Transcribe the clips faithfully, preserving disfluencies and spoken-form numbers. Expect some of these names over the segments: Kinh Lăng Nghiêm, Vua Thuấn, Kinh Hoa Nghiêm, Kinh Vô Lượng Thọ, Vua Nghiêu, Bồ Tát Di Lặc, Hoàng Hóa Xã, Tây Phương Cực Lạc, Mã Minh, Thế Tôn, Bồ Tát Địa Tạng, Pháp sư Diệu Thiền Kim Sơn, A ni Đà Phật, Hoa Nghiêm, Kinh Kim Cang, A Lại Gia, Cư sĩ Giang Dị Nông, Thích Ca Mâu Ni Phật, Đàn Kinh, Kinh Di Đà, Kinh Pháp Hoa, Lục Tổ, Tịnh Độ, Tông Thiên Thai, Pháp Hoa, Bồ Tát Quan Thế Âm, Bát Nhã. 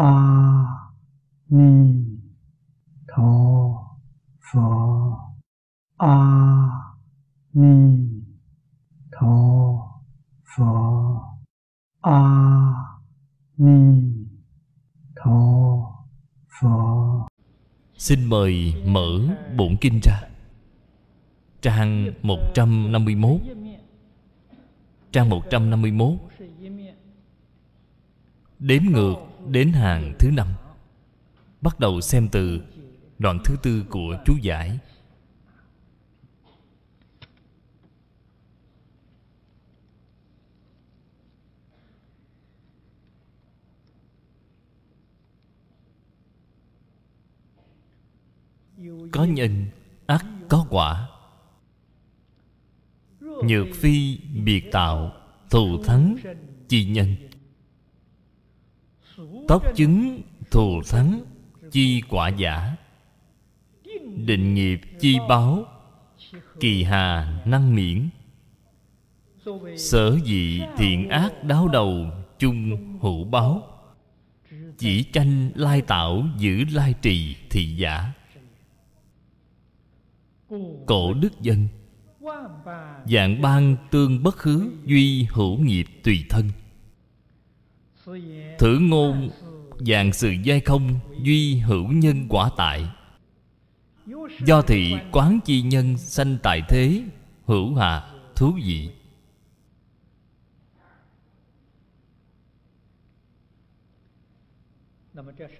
A ni Đà Phật. A ni Đà Phật. A ni Đà Phật. Xin mời mở bổn kinh ra, trang một trăm năm mươi mốt. Trang một trăm năm mươi mốt, đếm ngược đến hàng thứ năm, bắt đầu xem từ đoạn thứ tư của chú giải. Có nhân ắt có quả, nhược phi biệt tạo, thù thắng chi nhân. Tóc chứng thù thắng chi quả giả, định nghiệp chi báo, kỳ hà năng miễn. Sở dị thiện ác đáo đầu chung hữu báo, chỉ tranh lai tạo giữ lai trì thị giả. Cổ đức dân dạng ban tương bất khứ, duy hữu nghiệp tùy thân. Thử ngôn dạng sự giai không, duy hữu nhân quả tại. Do thị quán chi nhân, sanh tại thế hữu hà thú vị.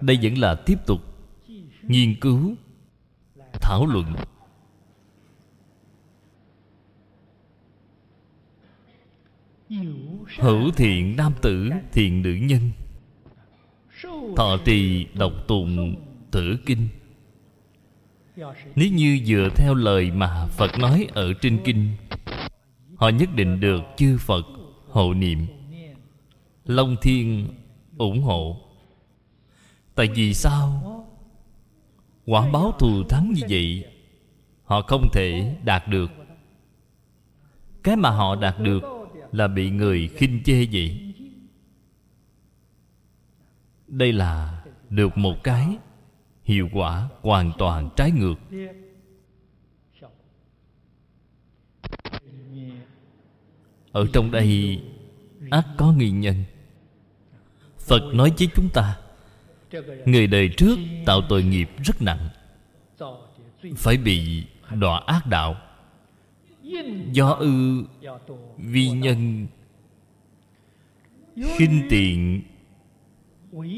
Đây vẫn là tiếp tục nghiên cứu, thảo luận. Hữu thiện nam tử, thiện nữ nhân, thọ trì đọc tụng tử kinh. Nếu như dựa theo lời mà Phật nói ở trên kinh, họ nhất định được chư Phật hộ niệm, Long Thiên ủng hộ. Tại vì sao? Quả báo thù thắng như vậy họ không thể đạt được. Cái mà họ đạt được là bị người khinh chê vậy. Đây là được một cái hiệu quả hoàn toàn trái ngược. Ở trong đây ắt có nguyên nhân. Phật nói với chúng ta, người đời trước tạo tội nghiệp rất nặng, phải bị đọa ác đạo. Do ư vi nhân, khinh tiện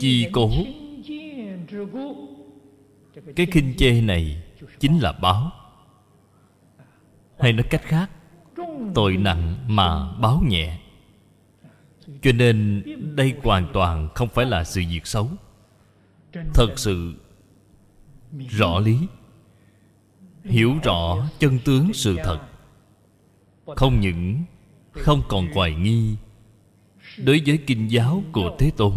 chi cố. Cái khinh chê này chính là báo. Hay nói cách khác, tội nặng mà báo nhẹ. Cho nên đây hoàn toàn không phải là sự việc xấu. Thật sự rõ lý, hiểu rõ chân tướng sự thật, không những không còn hoài nghi đối với kinh giáo của Thế Tôn,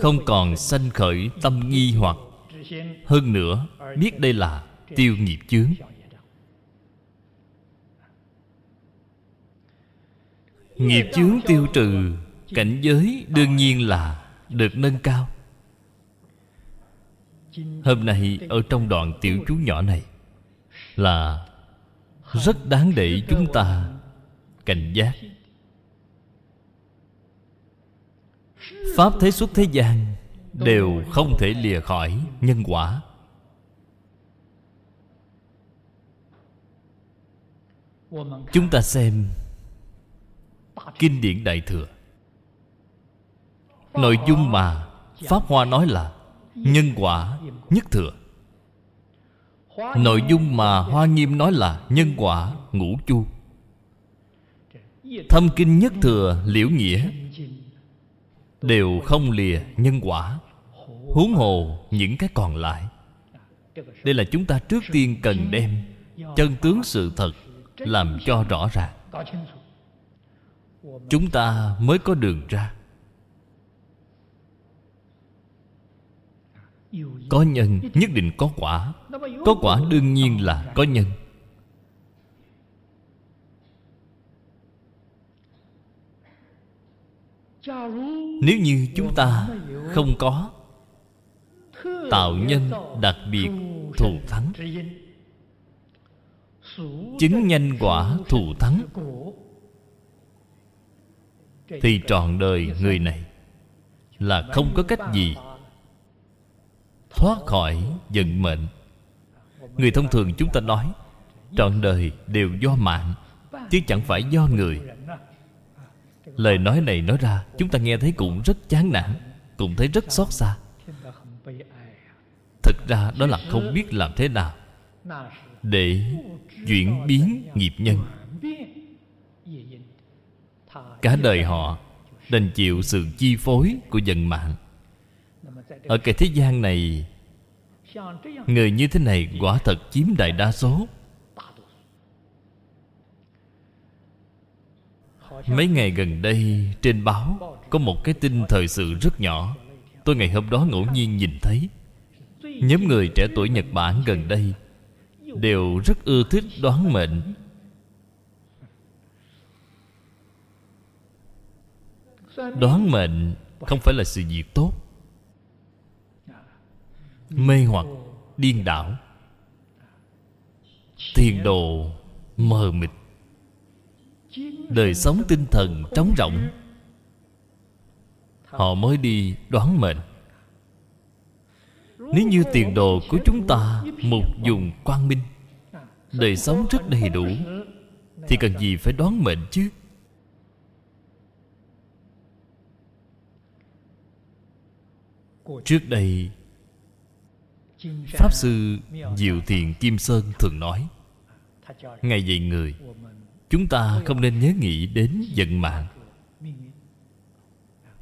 không còn sanh khởi tâm nghi hoặc, hơn nữa biết đây là tiêu nghiệp chướng. Nghiệp chướng tiêu trừ, cảnh giới đương nhiên là được nâng cao. Hôm nay ở trong đoạn tiểu chú nhỏ này là rất đáng để chúng ta cảnh giác. Pháp thế xuất thế gian đều không thể lìa khỏi nhân quả. Chúng ta xem kinh điển Đại Thừa, nội dung mà Pháp Hoa nói là nhân quả nhất thừa. Nội dung mà Hoa Nghiêm nói là nhân quả ngũ chu. Thâm kinh nhất thừa, liễu nghĩa đều không lìa nhân quả, huống hồ những cái còn lại. Đây là chúng ta trước tiên cần đem chân tướng sự thật làm cho rõ ràng, chúng ta mới có đường ra. Có nhân nhất định có quả, có quả đương nhiên là có nhân. Nếu như chúng ta không có tạo nhân đặc biệt thù thắng, chứng nhân quả thù thắng, thì trọn đời người này là không có cách gì thoát khỏi vận mệnh. Người thông thường chúng ta nói trọn đời đều do mạng, chứ chẳng phải do người. Lời nói này nói ra, chúng ta nghe thấy cũng rất chán nản, cũng thấy rất xót xa. Thực ra đó là không biết làm thế nào để chuyển biến nghiệp nhân. Cả đời họ đành chịu sự chi phối của vận mạng. Ở cái thế gian này, người như thế này quả thật chiếm đại đa số. Mấy ngày gần đây trên báo có một cái tin thời sự rất nhỏ, tôi ngày hôm đó ngẫu nhiên nhìn thấy. Nhóm người trẻ tuổi Nhật Bản gần đây đều rất ưa thích đoán mệnh. Đoán mệnh không phải là sự việc tốt, mê hoặc, điên đảo, tiền đồ mờ mịt, đời sống tinh thần trống rỗng. Họ mới đi đoán mệnh. Nếu như tiền đồ của chúng ta một vùng quang minh, đời sống rất đầy đủ, thì cần gì phải đoán mệnh chứ? Trước đây, Pháp sư Diệu Thiền Kim Sơn thường nói, ngài dạy người, chúng ta không nên nhớ nghĩ đến vận mạng,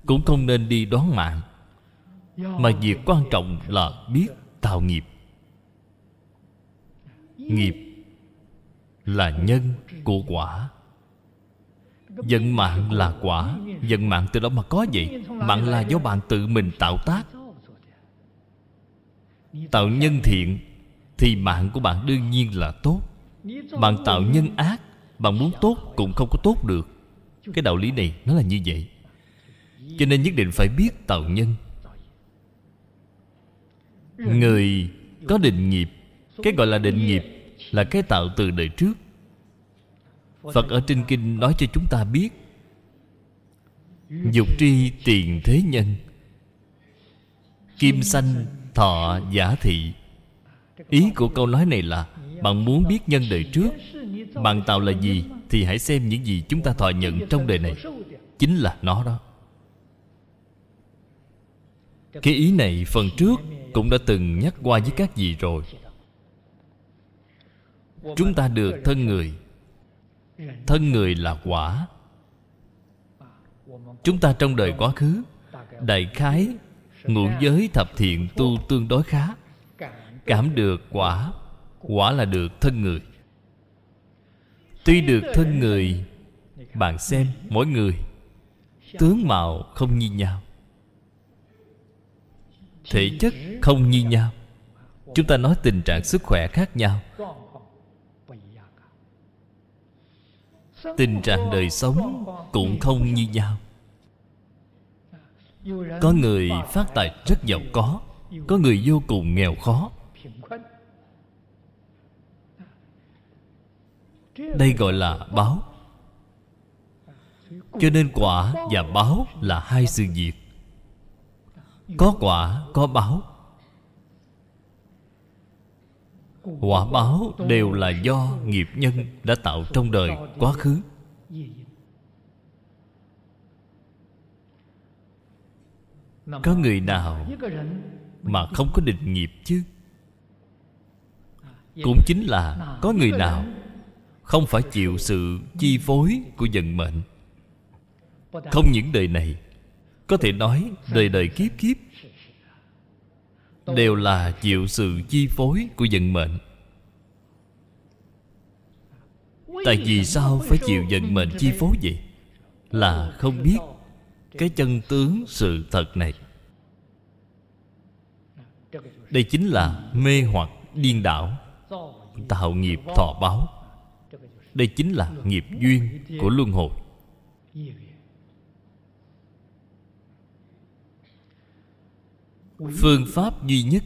cũng không nên đi đoán mạng, mà việc quan trọng là biết tạo nghiệp. Nghiệp là nhân của quả, vận mạng là quả. Vận mạng từ đâu mà có vậy? Mạng là do bạn tự mình tạo tác. Tạo nhân thiện thì mạng của bạn đương nhiên là tốt. Bạn tạo nhân ác, bạn muốn tốt cũng không có tốt được. Cái đạo lý này nó là như vậy. Cho nên nhất định phải biết tạo nhân. Người có định nghiệp. Cái gọi là định nghiệp là cái tạo từ đời trước. Phật ở trên kinh nói cho chúng ta biết, dục tri tiền thế nhân, kim sanh thọ giả thị. Ý của câu nói này là bạn muốn biết nhân đời trước bạn tạo là gì, thì hãy xem những gì chúng ta thọ nhận trong đời này chính là nó đó. Cái ý này phần trước cũng đã từng nhắc qua với các vị rồi. Chúng ta được thân người. Thân người là quả. Chúng ta trong đời quá khứ, đại khái ngũ giới thập thiện tu tương đối khá, cảm được quả. Quả là được thân người. Tuy được thân người, bạn xem mỗi người tướng mạo không như nhau, thể chất không như nhau. Chúng ta nói tình trạng sức khỏe khác nhau, tình trạng đời sống cũng không như nhau. Có người phát tài rất giàu có, có người vô cùng nghèo khó. Đây gọi là báo. Cho nên quả và báo là hai sự việc. Có quả, có báo. Quả báo đều là do nghiệp nhân đã tạo trong đời quá khứ. Có người nào mà không có định nghiệp chứ? Cũng chính là có người nào không phải chịu sự chi phối của vận mệnh. Không những đời này, có thể nói đời đời kiếp kiếp đều là chịu sự chi phối của vận mệnh. Tại vì sao phải chịu vận mệnh chi phối vậy? Là không biết cái chân tướng sự thật này. Đây chính là mê hoặc điên đảo, tạo nghiệp thọ báo. Đây chính là nghiệp duyên của luân hồi. Phương pháp duy nhất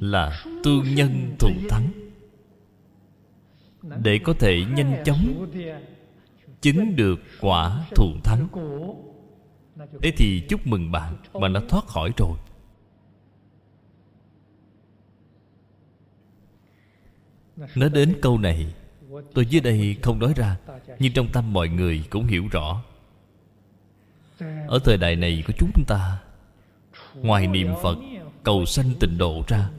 là tương nhân thù thắng, để có thể nhanh chóng chứng được quả thù thắng. Thế thì chúc mừng bạn, bạn đã thoát khỏi rồi. Nói đến câu này, tôi dưới đây không nói ra, nhưng trong tâm mọi người cũng hiểu rõ. Ở thời đại này của chúng ta, ngoài niệm Phật cầu sanh tịnh độ ra,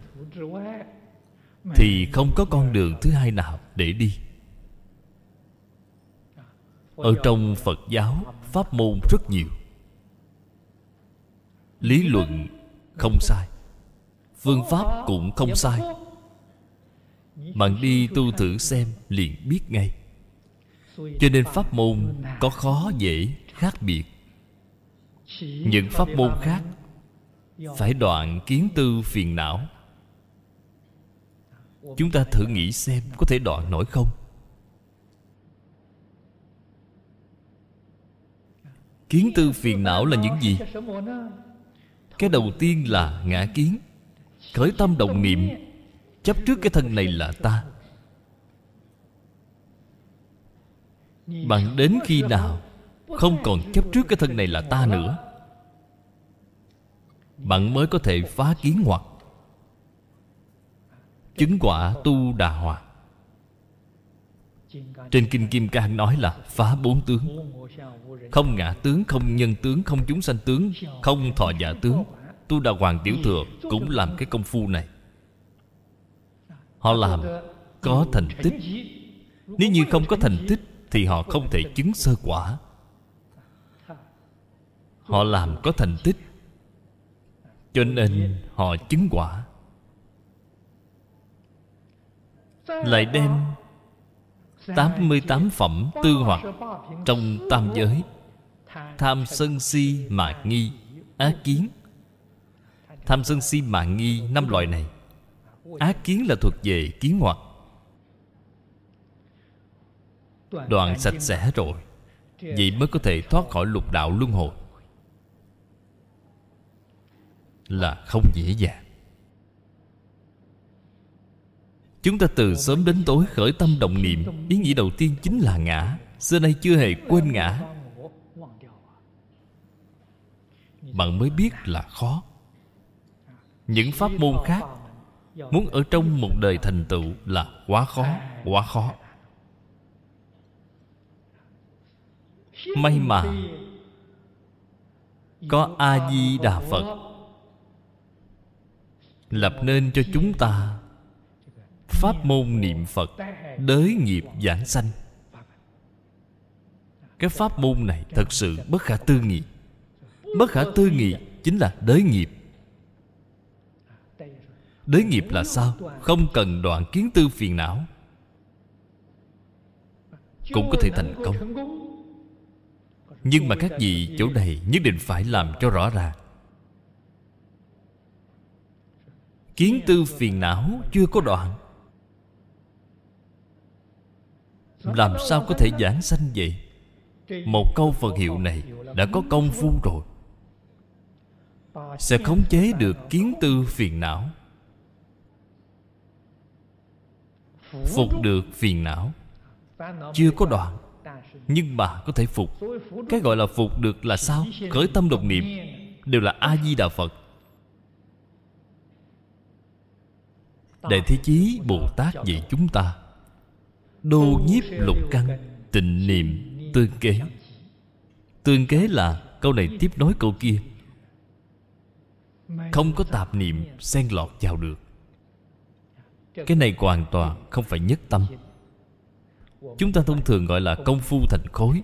thì không có con đường thứ hai nào để đi. Ở trong Phật giáo, pháp môn rất nhiều, lý luận không sai, phương pháp cũng không sai. Bạn đi tu thử xem liền biết ngay. Cho nên pháp môn có khó dễ khác biệt. Những pháp môn khác phải đoạn kiến tư phiền não. Chúng ta thử nghĩ xem có thể đoạn nổi không? Kiến tư phiền não là những gì? Cái đầu tiên là ngã kiến, khởi tâm động niệm, chấp trước cái thân này là ta. Bạn đến khi nào không còn chấp trước cái thân này là ta nữa, bạn mới có thể phá kiến hoặc chứng quả tu Đà Hòa. Trên Kinh Kim Cang nói là phá bốn tướng: không ngã tướng, không nhân tướng, không chúng sanh tướng, không thọ giả tướng. Tu Đà Hoàng Tiểu Thừa cũng làm cái công phu này. Họ làm có thành tích. Nếu như không có thành tích thì họ không thể chứng sơ quả. Họ làm có thành tích, cho nên họ chứng quả. Lại đem tám mươi tám phẩm tư hoặc trong tam giới: tham sân si mạn nghi ác kiến. Tham sân si mạn nghi năm loại này, ác kiến là thuộc về kiến hoặc, đoạn sạch sẽ rồi, vậy mới có thể thoát khỏi lục đạo luân hồi. Là không dễ dàng. Chúng ta từ sớm đến tối khởi tâm động niệm, ý nghĩ đầu tiên chính là ngã. Xưa nay chưa hề quên ngã, bạn mới biết là khó. Những pháp môn khác muốn ở trong một đời thành tựu là quá khó, quá khó. May mà có A Di Đà Phật lập nên cho chúng ta pháp môn niệm Phật đới nghiệp giảng sanh. Cái pháp môn này thật sự bất khả tư nghị. Bất khả tư nghị chính là đới nghiệp. Đới nghiệp là sao? Không cần đoạn kiến tư phiền não cũng có thể thành công. Nhưng mà các vị chỗ này nhất định phải làm cho rõ ràng. Kiến tư phiền não chưa có đoạn, làm sao có thể giảng sanh vậy? Một câu Phật hiệu này đã có công phu rồi, sẽ khống chế được kiến tư phiền não, phục được phiền não. Chưa có đoạn nhưng mà có thể phục. Cái gọi là phục được là sao? Khởi tâm động niệm đều là A Di Đà Phật, Đại Thế Chí Bồ Tát dạy chúng ta đô nhiếp lục căn, tịnh niệm tương kế. Tương kế là câu này tiếp nối câu kia, không có tạp niệm xen lọt vào được. Cái này hoàn toàn không phải nhất tâm. Chúng ta thông thường gọi là công phu thành khối.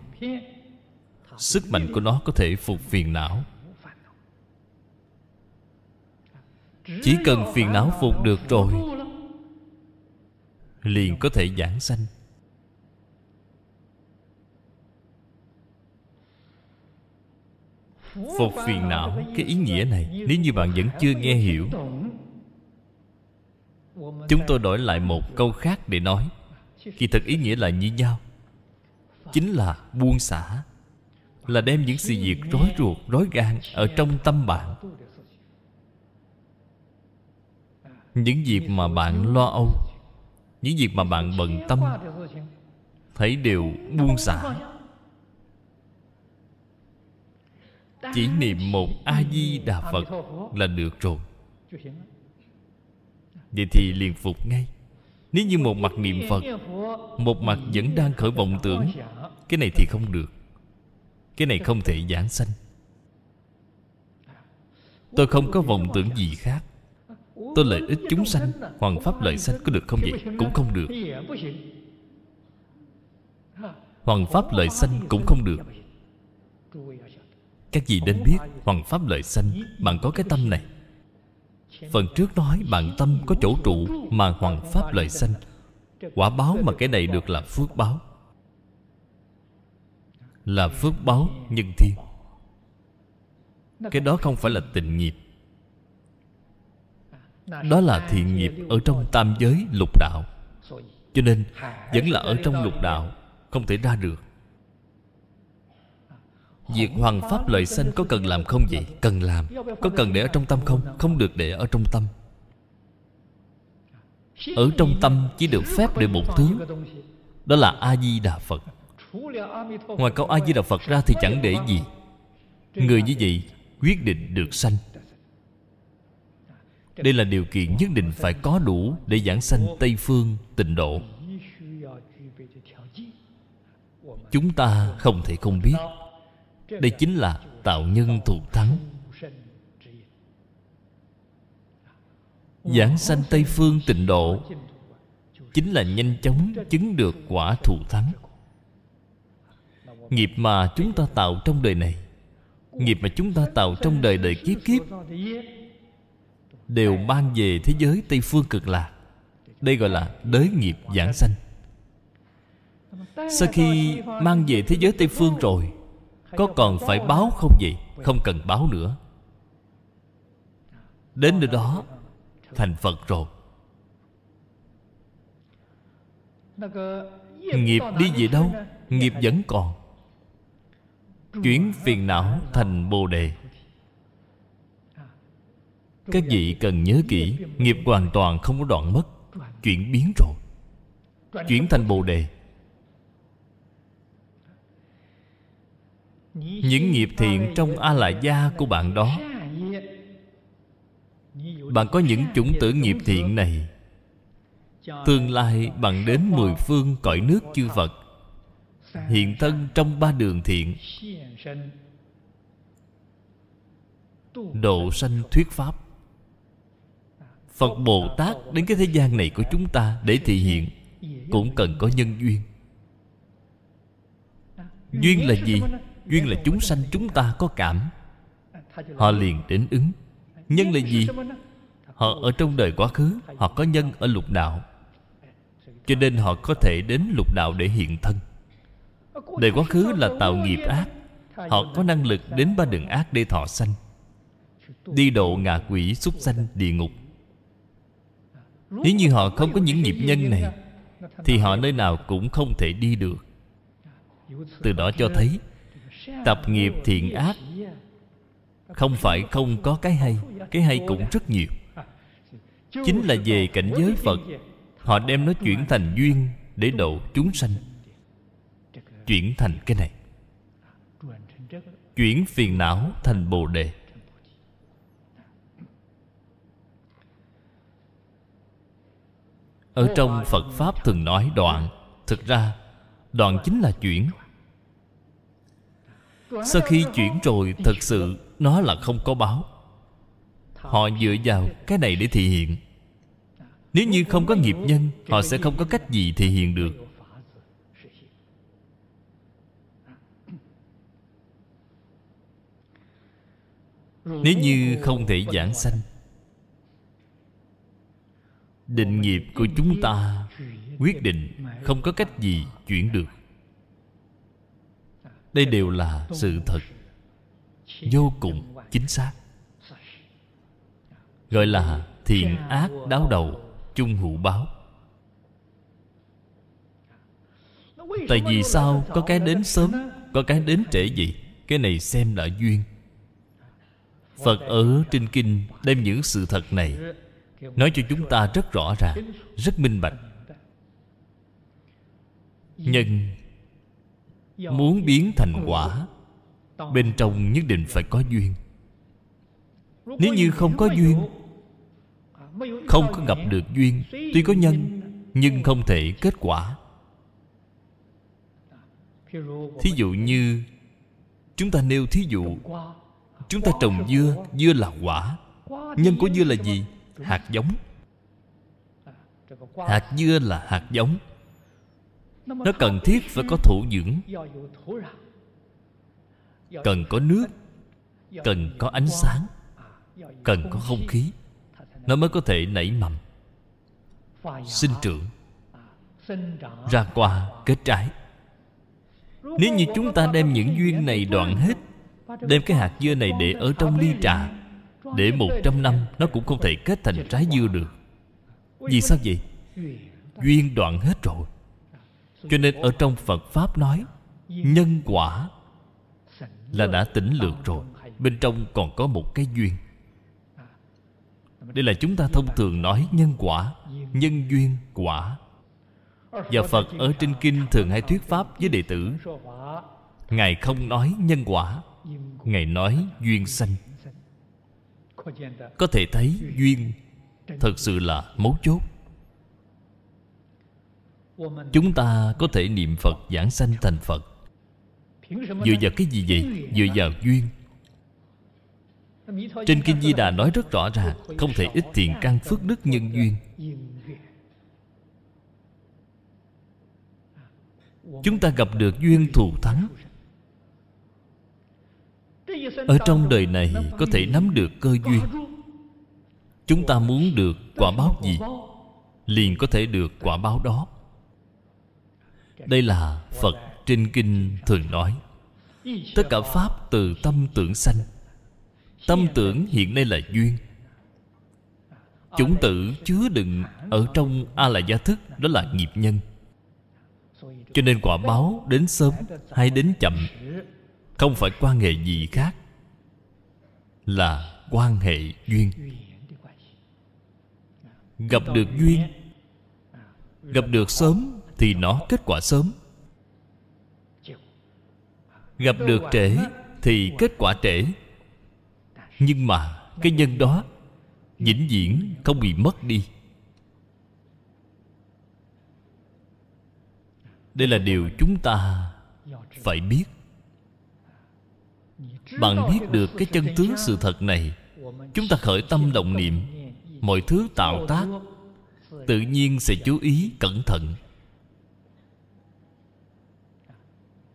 Sức mạnh của nó có thể phục phiền não. Chỉ cần phiền não phục được rồi, liền có thể giảng sanh. Phục phiền não, cái ý nghĩa này nếu như bạn vẫn chưa nghe hiểu, chúng tôi đổi lại một câu khác để nói, kỳ thực ý nghĩa là như nhau. Chính là buông xả, là đem những sự việc rối ruột, rối gan ở trong tâm bạn Những việc mà bạn lo âu, những việc mà bạn bận tâm, thấy đều buông xả. Chỉ niệm một A Di Đà Phật là được rồi. Vậy thì liền phục ngay. Nếu như một mặt niệm Phật, một mặt vẫn đang khởi vọng tưởng, cái này thì không được. Cái này không thể giảng sanh. Tôi không có vọng tưởng gì khác, tôi lợi ích chúng sanh, hoằng pháp lợi sanh, có được không vậy? Cũng không được. Hoằng pháp lợi sanh cũng không được. Các vị nên biết, hoằng pháp lợi sanh, bạn có cái tâm này. Phần trước nói bạn tâm có chỗ trụ mà hoằng pháp lợi sanh, quả báo mà cái này được là phước báo, là phước báo nhân thiên. Cái đó không phải là tịnh nghiệp, đó là thiện nghiệp ở trong tam giới lục đạo. Cho nên vẫn là ở trong lục đạo, không thể ra được. Việc hoằng pháp lợi sanh có cần làm không vậy? Cần làm. Có cần để ở trong tâm không? Không được để ở trong tâm. Ở trong tâm chỉ được phép để một thứ, đó là A-di-đà Phật. Ngoài câu A-di-đà Phật ra thì chẳng để gì. Người như vậy quyết định được sanh. Đây là điều kiện nhất định phải có đủ để giảng sanh Tây Phương Tịnh Độ. Chúng ta không thể không biết. Đây chính là tạo nhân thuộc thắng. Giảng sanh Tây Phương Tịnh Độ chính là nhanh chóng chứng được quả thù thắng. Nghiệp mà chúng ta tạo trong đời này, nghiệp mà chúng ta tạo trong đời đời kiếp kiếp, đều mang về thế giới Tây Phương Cực Lạc. Đây gọi là đới nghiệp giảng sanh. Sau khi mang về thế giới Tây Phương rồi, có còn phải báo không vậy? Không cần báo nữa. Đến nơi đó thành Phật rồi. Nghiệp đi về đâu? Nghiệp vẫn còn. Chuyển phiền não thành Bồ Đề. Các vị cần nhớ kỹ, nghiệp hoàn toàn không có đoạn mất, chuyển biến rồi, chuyển thành Bồ Đề. Những nghiệp thiện trong A-la gia của bạn đó, bạn có những chủng tử nghiệp thiện này, tương lai bạn đến mười phương cõi nước chư Phật, hiện thân trong ba đường thiện, độ sanh thuyết pháp. Phật Bồ Tát đến cái thế gian này của chúng ta để thị hiện, cũng cần có nhân duyên. Duyên là gì? Duyên là chúng sanh chúng ta có cảm, họ liền đến ứng. Nhân là gì? Họ ở trong đời quá khứ, họ có nhân ở lục đạo, cho nên họ có thể đến lục đạo để hiện thân. Đời quá khứ là tạo nghiệp ác, họ có năng lực đến ba đường ác để thọ sanh, đi độ ngạ quỷ, súc sanh, địa ngục. Nếu như họ không có những nghiệp nhân này, thì họ nơi nào cũng không thể đi được. Từ đó cho thấy tập nghiệp thiện ác không phải không có cái hay, cái hay cũng rất nhiều. Chính là về cảnh giới Phật, họ đem nó chuyển thành duyên để độ chúng sanh. Chuyển thành cái này, chuyển phiền não thành Bồ Đề. Ở trong Phật Pháp thường nói đoạn, thực ra đoạn chính là chuyển. Sau khi chuyển rồi, thật sự nó là không có báo. Họ dựa vào cái này để thị hiện. Nếu như không có nghiệp nhân, họ sẽ không có cách gì thị hiện được. Nếu như không thể giảng sanh, định nghiệp của chúng ta quyết định không có cách gì chuyển được. Đây đều là sự thật vô cùng chính xác, gọi là thiện ác đáo đầu, chung hữu báo. Tại vì sao có cái đến sớm, có cái đến trễ vậy? Cái này xem là duyên. Phật ở trên kinh đem những sự thật này nói cho chúng ta rất rõ ràng, rất minh bạch. Nhân muốn biến thành quả, bên trong nhất định phải có duyên. Nếu như không có duyên, không có gặp được duyên, tuy có nhân nhưng không thể kết quả. Thí dụ như chúng ta nêu thí dụ, chúng ta trồng dưa, dưa là quả. Nhân của dưa là gì? Hạt giống. Hạt dưa là hạt giống, nó cần thiết phải có thổ nhưỡng, cần có nước, cần có ánh sáng, cần có không khí, nó mới có thể nảy mầm, sinh trưởng, ra quả, kết trái. Nếu như chúng ta đem những duyên này đoạn hết, đem cái hạt dưa này để ở trong ly trà, để một trăm năm nó cũng không thể kết thành trái dưa được. Vì sao vậy? Duyên đoạn hết rồi. Cho nên ở trong Phật Pháp nói nhân quả là đã tỉnh lược rồi, bên trong còn có một cái duyên. Đây là chúng ta thông thường nói nhân quả, nhân duyên quả. Và Phật ở trên kinh thường hay thuyết pháp với đệ tử, Ngài không nói nhân quả, Ngài nói duyên sanh. Có thể thấy duyên thật sự là mấu chốt. Chúng ta có thể niệm Phật giảng sanh thành Phật dựa vào cái gì vậy? Dựa vào duyên. Trên Kinh Di Đà nói rất rõ ràng, không thể ít thiện căn phước đức nhân duyên. Chúng ta gặp được duyên thù thắng, ở trong đời này có thể nắm được cơ duyên. Chúng ta muốn được quả báo gì, liền có thể được quả báo đó. Đây là Phật trên kinh thường nói. Tất cả pháp từ tâm tưởng sanh. Tâm tưởng hiện nay là duyên. Chủng tử chứa đựng ở trong A La Gia thức, đó là nghiệp nhân. Cho nên quả báo đến sớm hay đến chậm không phải quan hệ gì khác, là quan hệ duyên. Gặp được duyên, gặp được sớm thì nó kết quả sớm, gặp được trễ thì kết quả trễ. Nhưng mà cái nhân đó vĩnh viễn không bị mất đi. Đây là điều chúng ta phải biết. Bạn biết được cái chân tướng sự thật này, chúng ta khởi tâm động niệm, mọi thứ tạo tác tự nhiên sẽ chú ý cẩn thận,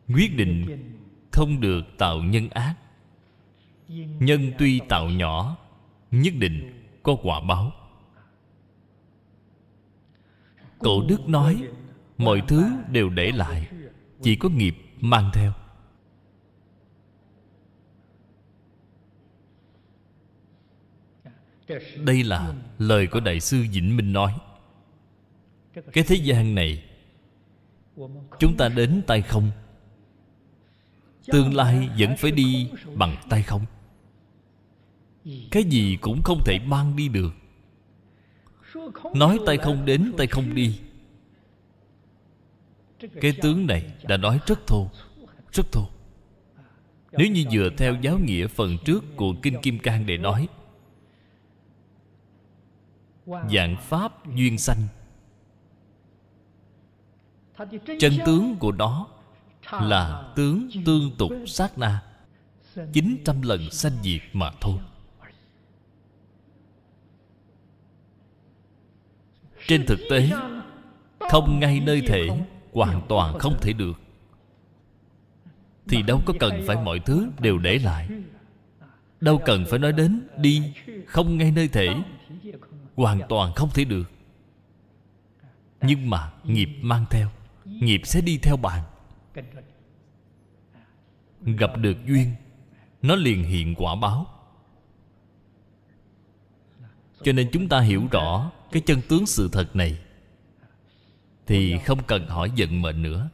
quyết định không được tạo nhân ác. Nhân tuy tạo nhỏ, nhất định có quả báo. Cổ đức nói mọi thứ đều để lại, chỉ có nghiệp mang theo. Đây là lời của Đại sư Vĩnh Minh nói. Cái thế gian này chúng ta đến tay không, tương lai vẫn phải đi bằng tay không. Cái gì cũng không thể mang đi được. Nói tay không đến, tay không đi, cái tướng này đã nói rất thô, rất thô. Nếu như dựa theo giáo nghĩa phần trước của Kinh Kim Cang để nói, vạn pháp duyên sanh, chân tướng của nó là tướng tương tục sát na, chín trăm lần sanh diệt mà thôi. Trên thực tế, không ngay nơi thể hoàn toàn không thể được, thì đâu có cần phải mọi thứ đều để lại. Đâu cần phải nói đến đi không ngay nơi thể hoàn toàn không thể được. Nhưng mà nghiệp mang theo, nghiệp sẽ đi theo bạn. Gặp được duyên, nó liền hiện quả báo. Cho nên chúng ta hiểu rõ cái chân tướng sự thật này thì không cần hỏi vận mệnh nữa.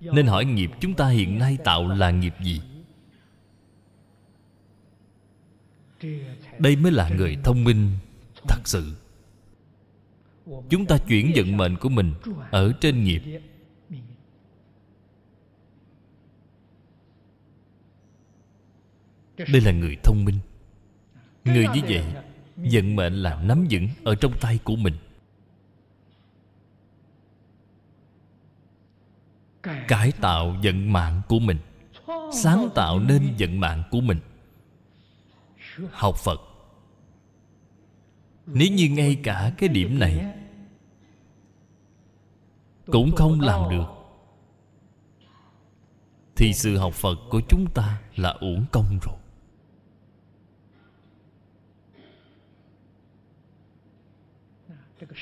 Nên hỏi nghiệp chúng ta hiện nay tạo là nghiệp gì. Đây mới là người thông minh thật sự. chúng ta chuyển vận mệnh của mình ở trên nghiệp. Đây là người thông minh. Người như vậy vận mệnh là nắm vững ở trong tay của mình. Cải tạo vận mạng của mình, sáng tạo nên vận mạng của mình. Học Phật, nếu như ngay cả cái điểm này cũng không làm được thì sự học Phật của chúng ta là uổng công rồi.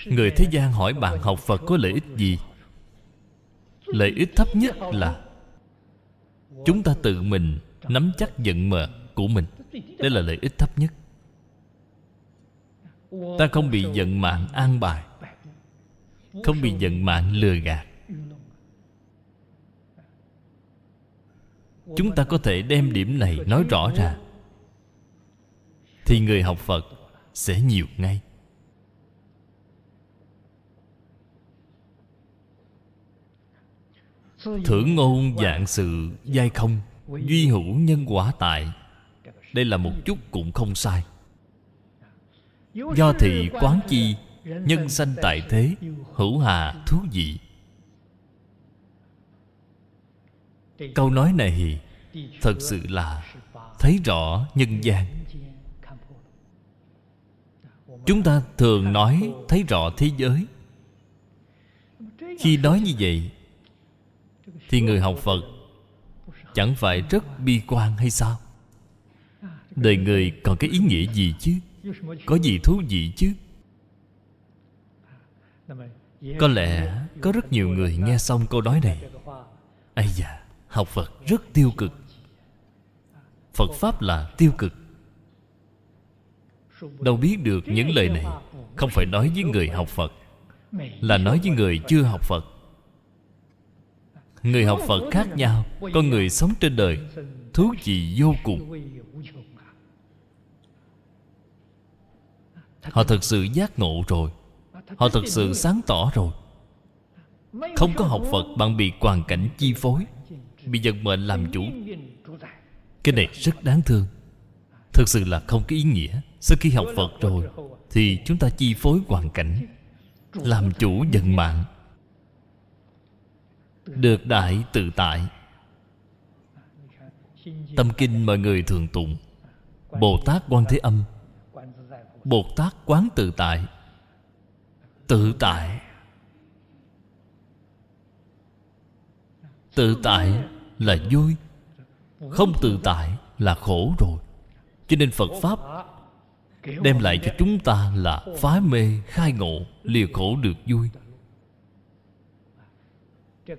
Người thế gian hỏi bạn học Phật có lợi ích gì? Lợi ích thấp nhất là chúng ta tự mình nắm chắc vận mệnh của mình. Đây là lợi ích thấp nhất. Ta không bị vận mạng an bài, không bị vận mạng lừa gạt. Chúng ta có thể đem điểm này nói rõ ra thì người học Phật sẽ nhiều ngay. Thưởng ngôn vạn sự giai không, duy hữu nhân quả tại. Đây là một chút cũng không sai. Do thị quán chi, nhân sanh tại thế, hữu hà thú vị. Câu nói này thật sự là thấy rõ nhân gian. Chúng ta thường nói thấy rõ thế giới. Khi nói như vậy thì người học Phật chẳng phải rất bi quan hay sao? Đời người còn cái ý nghĩa gì chứ? Có gì thú vị chứ? Có lẽ có rất nhiều người nghe xong câu nói này, ây da, học Phật rất tiêu cực, Phật Pháp là tiêu cực. Đâu biết được những lời này không phải nói với người học Phật, là nói với người chưa học Phật. Người học Phật khác nhau. Con người sống trên đời thú vị vô cùng. Họ thật sự giác ngộ rồi, họ thật sự sáng tỏ rồi. Không có học Phật, bạn bị hoàn cảnh chi phối, bị vận mệnh làm chủ. Cái này rất đáng thương. Thật sự là không có ý nghĩa. Sau khi học Phật rồi thì chúng ta chi phối hoàn cảnh, làm chủ vận mạng, được đại tự tại. Tâm kinh mọi người thường tụng Bồ Tát Quan Thế Âm, Bồ Tát Quán Tự Tại. Tự tại, tự tại là vui, không tự tại là khổ rồi. Cho nên Phật Pháp đem lại cho chúng ta là phá mê khai ngộ, lìa khổ được vui.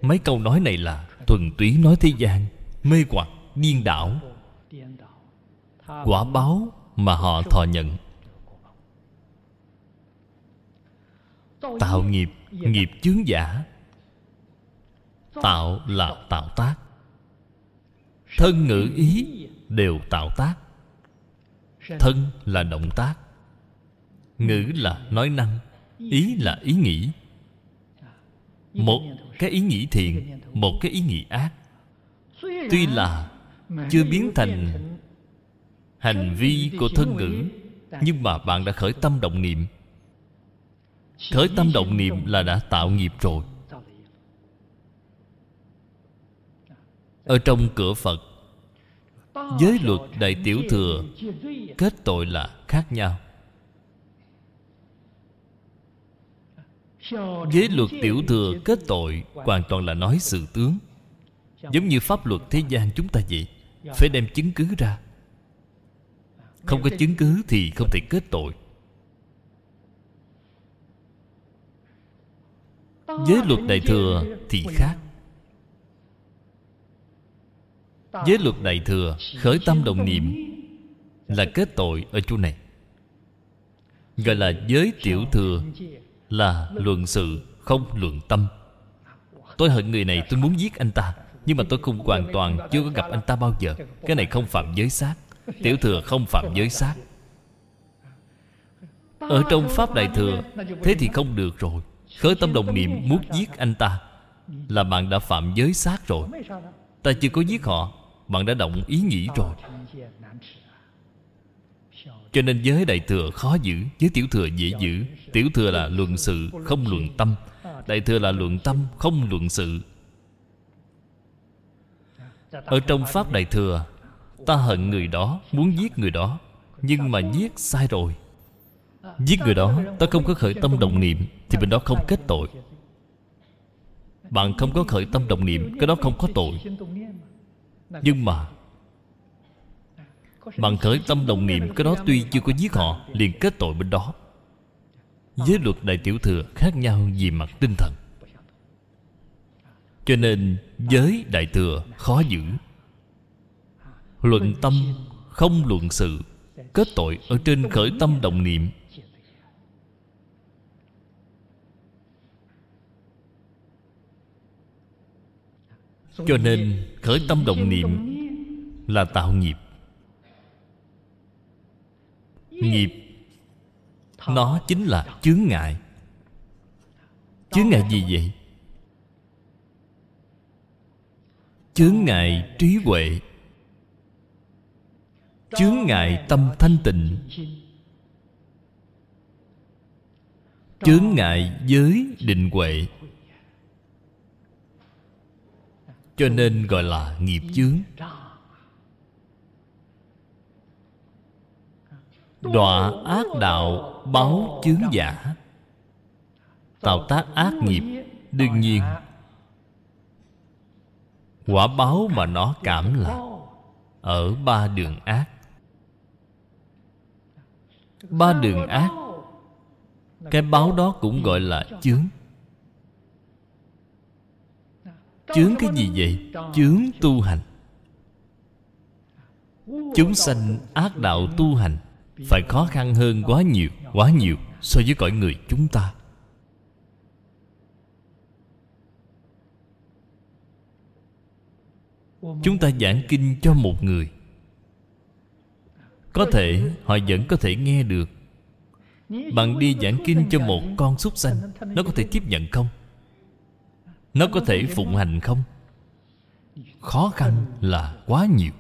Mấy câu nói này là thuần túy nói thế gian, mê hoặc, điên đảo. Quả báo mà họ thọ nhận, tạo nghiệp, nghiệp chướng giả. Tạo là tạo tác, thân ngữ ý đều tạo tác. Thân là động tác, ngữ là nói năng, ý là ý nghĩ. Một cái ý nghĩ thiện, một cái ý nghĩ ác. Tuy là chưa biến thành hành vi của thân ngữ, nhưng mà bạn đã khởi tâm động niệm. Khởi tâm động niệm là đã tạo nghiệp rồi. Ở trong cửa Phật, giới luật Đại Tiểu Thừa kết tội là khác nhau. Giới luật Tiểu Thừa kết tội hoàn toàn là nói sự tướng, giống như pháp luật thế gian chúng ta vậy. Phải đem chứng cứ ra, không có chứng cứ thì không thể kết tội. Giới luật Đại Thừa thì khác. Giới luật Đại Thừa khởi tâm động niệm là kết tội ở chỗ này. Gọi là giới Tiểu Thừa là luận sự, không luận tâm. Tôi hận người này, tôi muốn giết anh ta, nhưng mà tôi không hoàn toàn chưa có gặp anh ta bao giờ. Cái này không phạm giới sát. Tiểu Thừa không phạm giới sát. Ở trong Pháp Đại Thừa, thế thì không được rồi. Khởi tâm đồng niệm muốn giết anh ta là bạn đã phạm giới sát rồi. Ta chưa có giết họ, bạn đã động ý nghĩ rồi. Cho nên giới Đại Thừa khó giữ, giới Tiểu Thừa dễ giữ. Tiểu Thừa là luận sự, không luận tâm. Đại Thừa là luận tâm, không luận sự. Ở trong Pháp Đại Thừa, ta hận người đó, muốn giết người đó, nhưng mà giết sai rồi. Giết người đó, ta không có khởi tâm đồng niệm, thì bên đó không kết tội. Bạn không có khởi tâm đồng niệm, cái đó không có tội. Nhưng mà bạn khởi tâm đồng niệm, cái đó tuy chưa có giết họ, liền kết tội bên đó. Giới luật Đại Tiểu Thừa khác nhau về mặt tinh thần. Cho nên giới Đại Thừa khó giữ. Luận tâm, không luận sự. Kết tội ở trên khởi tâm đồng niệm. Cho nên khởi tâm đồng niệm là tạo nghiệp. Nghiệp nó chính là chướng ngại. Chướng ngại gì vậy? Chướng ngại trí huệ, chướng ngại tâm thanh tịnh, chướng ngại giới định huệ. Cho nên gọi là nghiệp chướng. Đọa ác đạo, báo chướng giả, tạo tác ác nghiệp, đương nhiên quả báo mà nó cảm là ở ba đường ác. Ba đường ác, cái báo đó cũng gọi là chướng. Chướng cái gì vậy? Chướng tu hành. Chúng sanh ác đạo tu hành phải khó khăn hơn quá nhiều, quá nhiều so với cõi người chúng ta. Chúng ta giảng kinh cho một người, có thể họ vẫn có thể nghe được. Bạn đi giảng kinh cho một con súc sanh, nó có thể tiếp nhận không? Nó có thể phụng hành không? Khó khăn là quá nhiều.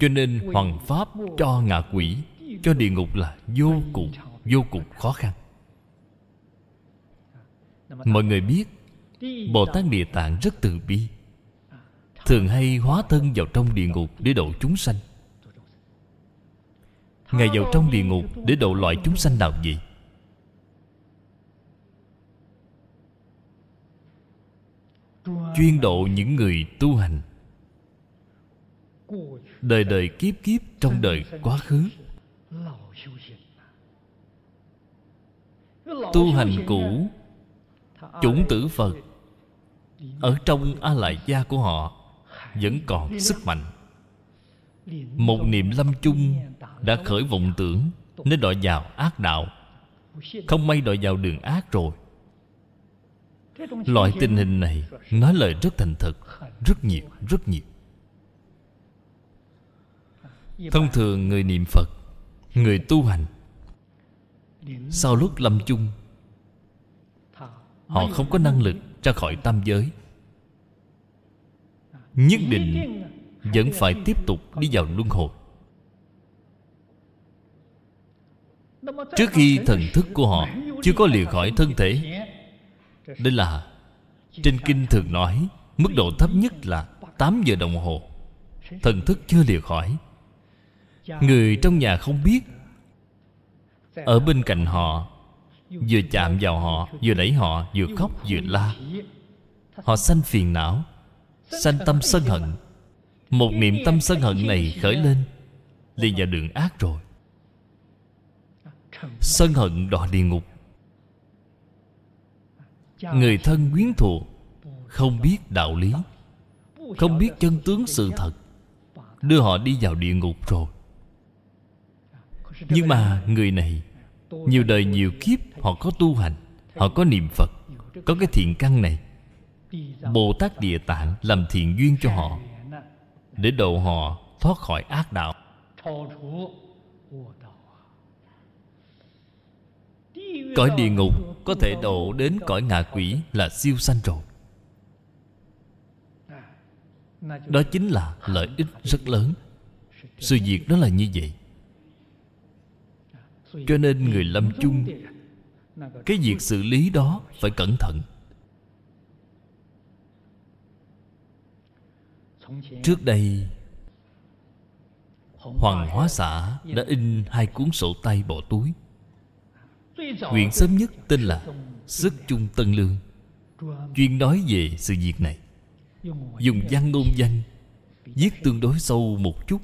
Cho nên hoằng pháp cho ngạ quỷ, cho địa ngục là vô cùng, vô cùng khó khăn. Mọi người biết Bồ Tát Địa Tạng rất từ bi, thường hay hóa thân vào trong địa ngục để độ chúng sanh. Ngài vào trong địa ngục để độ loại chúng sanh nào vậy? Chuyên độ những người tu hành đời đời kiếp kiếp trong đời quá khứ. Tu hành cũ, chủng tử Phật ở trong A Lại Gia của họ vẫn còn sức mạnh. Một niệm lâm chung đã khởi vọng tưởng, nên đọa vào ác đạo. Không may đọa vào đường ác rồi. Loại tình hình này nói lời rất thành thật, rất nhiều, rất nhiều. Thông thường người niệm Phật, người tu hành, sau lúc lâm chung, họ không có năng lực ra khỏi tam giới. Nhất định vẫn phải tiếp tục đi vào luân hồi. Trước khi thần thức của họ chưa có lìa khỏi thân thể. Đây là trên kinh thường nói, mức độ thấp nhất là tám giờ đồng hồ. Thần thức chưa lìa khỏi. Người trong nhà không biết, ở bên cạnh họ, vừa chạm vào họ, vừa đẩy họ, vừa khóc, vừa la. Họ sanh phiền não, sanh tâm sân hận. Một niệm tâm sân hận này khởi lên, liền vào đường ác rồi. Sân hận đọa địa ngục. Người thân quyến thuộc không biết đạo lý, không biết chân tướng sự thật, đưa họ đi vào địa ngục rồi. Nhưng mà người này nhiều đời nhiều kiếp họ có tu hành, họ có niệm Phật, có cái thiện căn này. Bồ Tát Địa Tạng làm thiện duyên cho họ, để độ họ thoát khỏi ác đạo. Cõi địa ngục có thể độ đến cõi ngạ quỷ là siêu sanh rồi. Đó chính là lợi ích rất lớn. Sự việc đó là như vậy. Cho nên người lâm chung, cái việc xử lý đó phải cẩn thận. Trước đây Hoàng Hóa Xã đã in hai cuốn sổ tay bỏ túi. Quyển sớm nhất tên là Sức Chung Tân Lương, chuyên nói về sự việc này, dùng văn ngôn danh viết tương đối sâu một chút.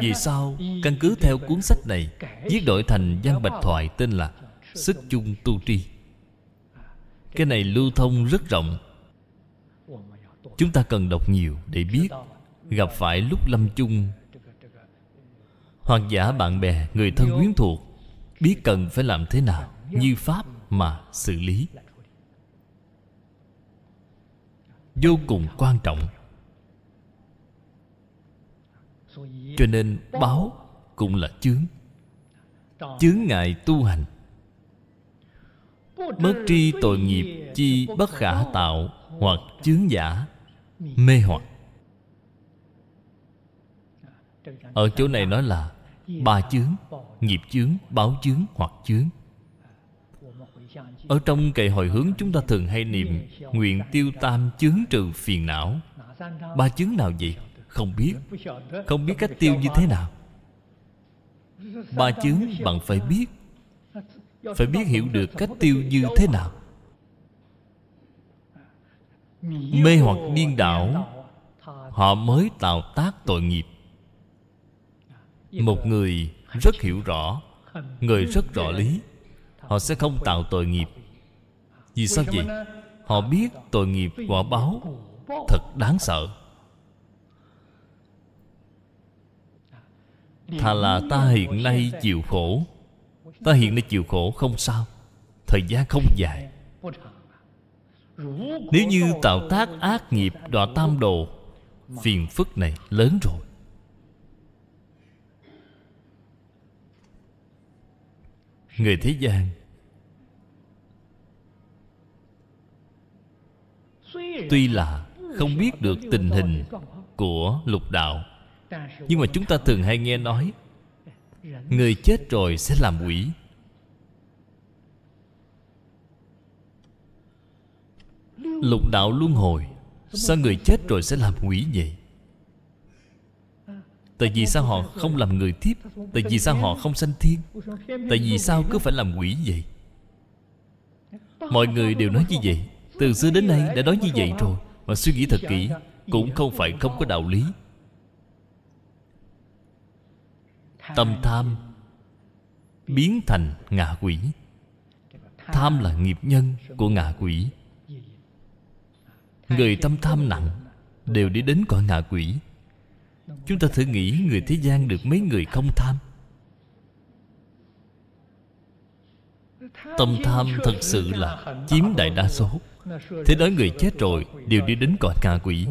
Vì sao căn cứ theo cuốn sách này viết đổi thành văn bạch thoại tên là Sức Chung Tu Tri. Cái này lưu thông rất rộng. Chúng ta cần đọc nhiều để biết. Gặp phải lúc lâm chung, hoặc giả bạn bè, người thân quyến thuộc, biết cần phải làm thế nào, như pháp mà xử lý, vô cùng quan trọng. Cho nên báo cũng là chướng, chướng ngại tu hành. Bất tri tội nghiệp chi bất khả tạo, hoặc chướng giả mê hoặc. Ở chỗ này nói là ba chướng: nghiệp chướng, báo chướng, hoặc chướng. Ở trong kệ hồi hướng chúng ta thường hay niệm nguyện tiêu tam chướng trừ phiền não. Ba chướng nào vậy? Không biết. Không biết cách tiêu như thế nào. Ba chướng bạn phải biết, phải biết hiểu được cách tiêu như thế nào. Mê hoặc điên đảo, họ mới tạo tác tội nghiệp. Một người rất hiểu rõ, người rất rõ lý, họ sẽ không tạo tội nghiệp. Vì sao vậy? Họ biết tội nghiệp quả báo thật đáng sợ. Thà là ta hiện nay chịu khổ. Ta hiện nay chịu khổ không sao, thời gian không dài. Nếu như tạo tác ác nghiệp đọa tam đồ, phiền phức này lớn rồi. Người thế gian tuy là không biết được tình hình của lục đạo, nhưng mà chúng ta thường hay nghe nói người chết rồi sẽ làm quỷ. Lục đạo luân hồi, sao người chết rồi sẽ làm quỷ vậy? Tại vì sao họ không làm người tiếp? Tại vì sao họ không sanh thiên? Tại vì sao cứ phải làm quỷ vậy? Mọi người đều nói như vậy. Từ xưa đến nay đã nói như vậy rồi. Mà suy nghĩ thật kỹ, cũng không phải không có đạo lý. Tâm tham biến thành ngạ quỷ. Tham là nghiệp nhân của ngạ quỷ. Người tâm tham nặng đều đi đến cõi ngạ quỷ. Chúng ta thử nghĩ người thế gian được mấy người không tham? Tâm tham thật sự là chiếm đại đa số. Thế nói người chết rồi đều đi đến cõi ngạ quỷ,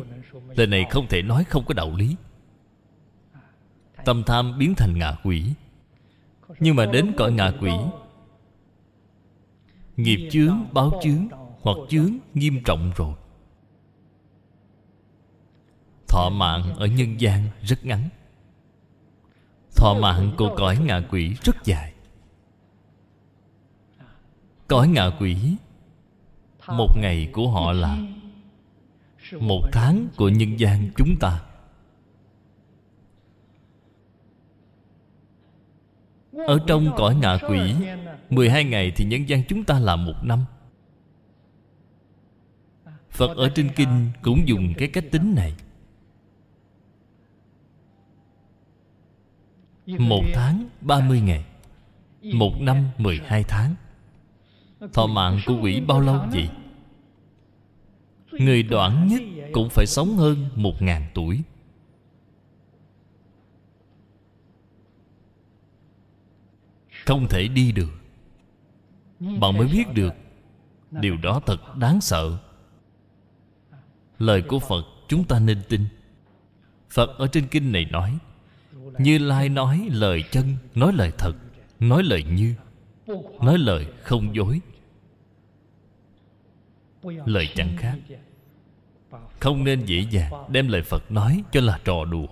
lời này không thể nói không có đạo lý. Tâm tham biến thành ngạ quỷ, nhưng mà đến cõi ngạ quỷ, nghiệp chướng, báo chướng, hoặc chướng nghiêm trọng rồi. Thọ mạng ở nhân gian rất ngắn, thọ mạng của cõi ngạ quỷ rất dài. Cõi ngạ quỷ, một ngày của họ là một tháng của nhân gian chúng ta. Ở trong cõi ngạ quỷ, mười hai ngày thì nhân gian chúng ta là một năm. Phật ở trên kinh cũng dùng cái cách tính này. Một tháng ba mươi ngày, một năm mười hai tháng. Thọ mạng của quỷ bao lâu vậy? Người đoạn nhất cũng phải sống hơn một ngàn tuổi. Không thể đi được. Bạn mới biết được điều đó thật đáng sợ. Lời của Phật chúng ta nên tin. Phật ở trên kinh này nói, Như Lai nói lời chân, nói lời thật, nói lời như. nói lời không dối, lời chẳng khác. Không nên dễ dàng đem lời Phật nói cho là trò đùa.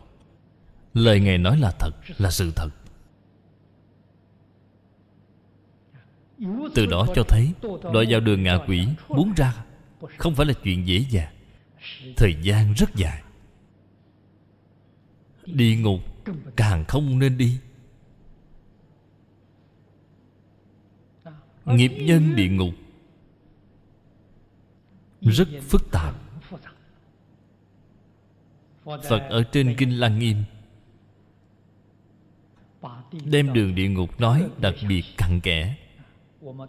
Lời Ngài nói là thật, là sự thật. Từ đó cho thấy đọa vào đường ngạ quỷ muốn ra không phải là chuyện dễ dàng, thời gian rất dài. Địa ngục càng không nên đi. Nghiệp nhân địa ngục rất phức tạp. Phật ở trên Kinh Lăng Nghiêm đem đường địa ngục nói đặc biệt cặn kẽ.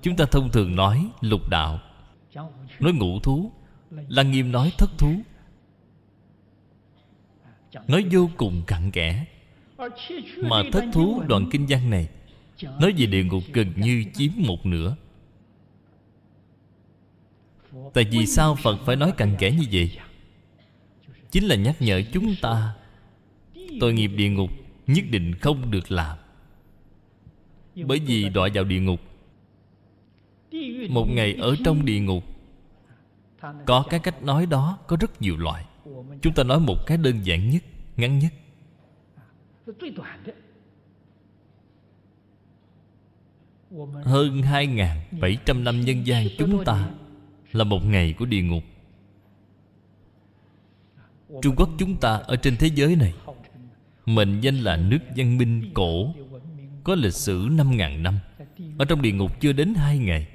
Chúng ta thông thường nói lục đạo, nói ngũ thú. Lăng Nghiêm nói thất thú, nói vô cùng cặn kẽ. Mà thất thú đoạn kinh văn này nói về địa ngục gần như chiếm một nửa. Tại vì sao Phật phải nói cặn kẽ như vậy? Chính là nhắc nhở chúng ta tội nghiệp địa ngục nhất định không được làm. Bởi vì đọa vào địa ngục, một ngày ở trong địa ngục, có cái cách nói đó có rất nhiều loại. Chúng ta nói một cái đơn giản nhất, ngắn nhất. Hơn hai nghìn bảy trăm năm nhân gian chúng ta là một ngày của địa ngục. Trung Quốc chúng ta ở trên thế giới này mệnh danh là nước văn minh cổ, có lịch sử năm nghìn năm. Ở trong địa ngục chưa đến hai ngày,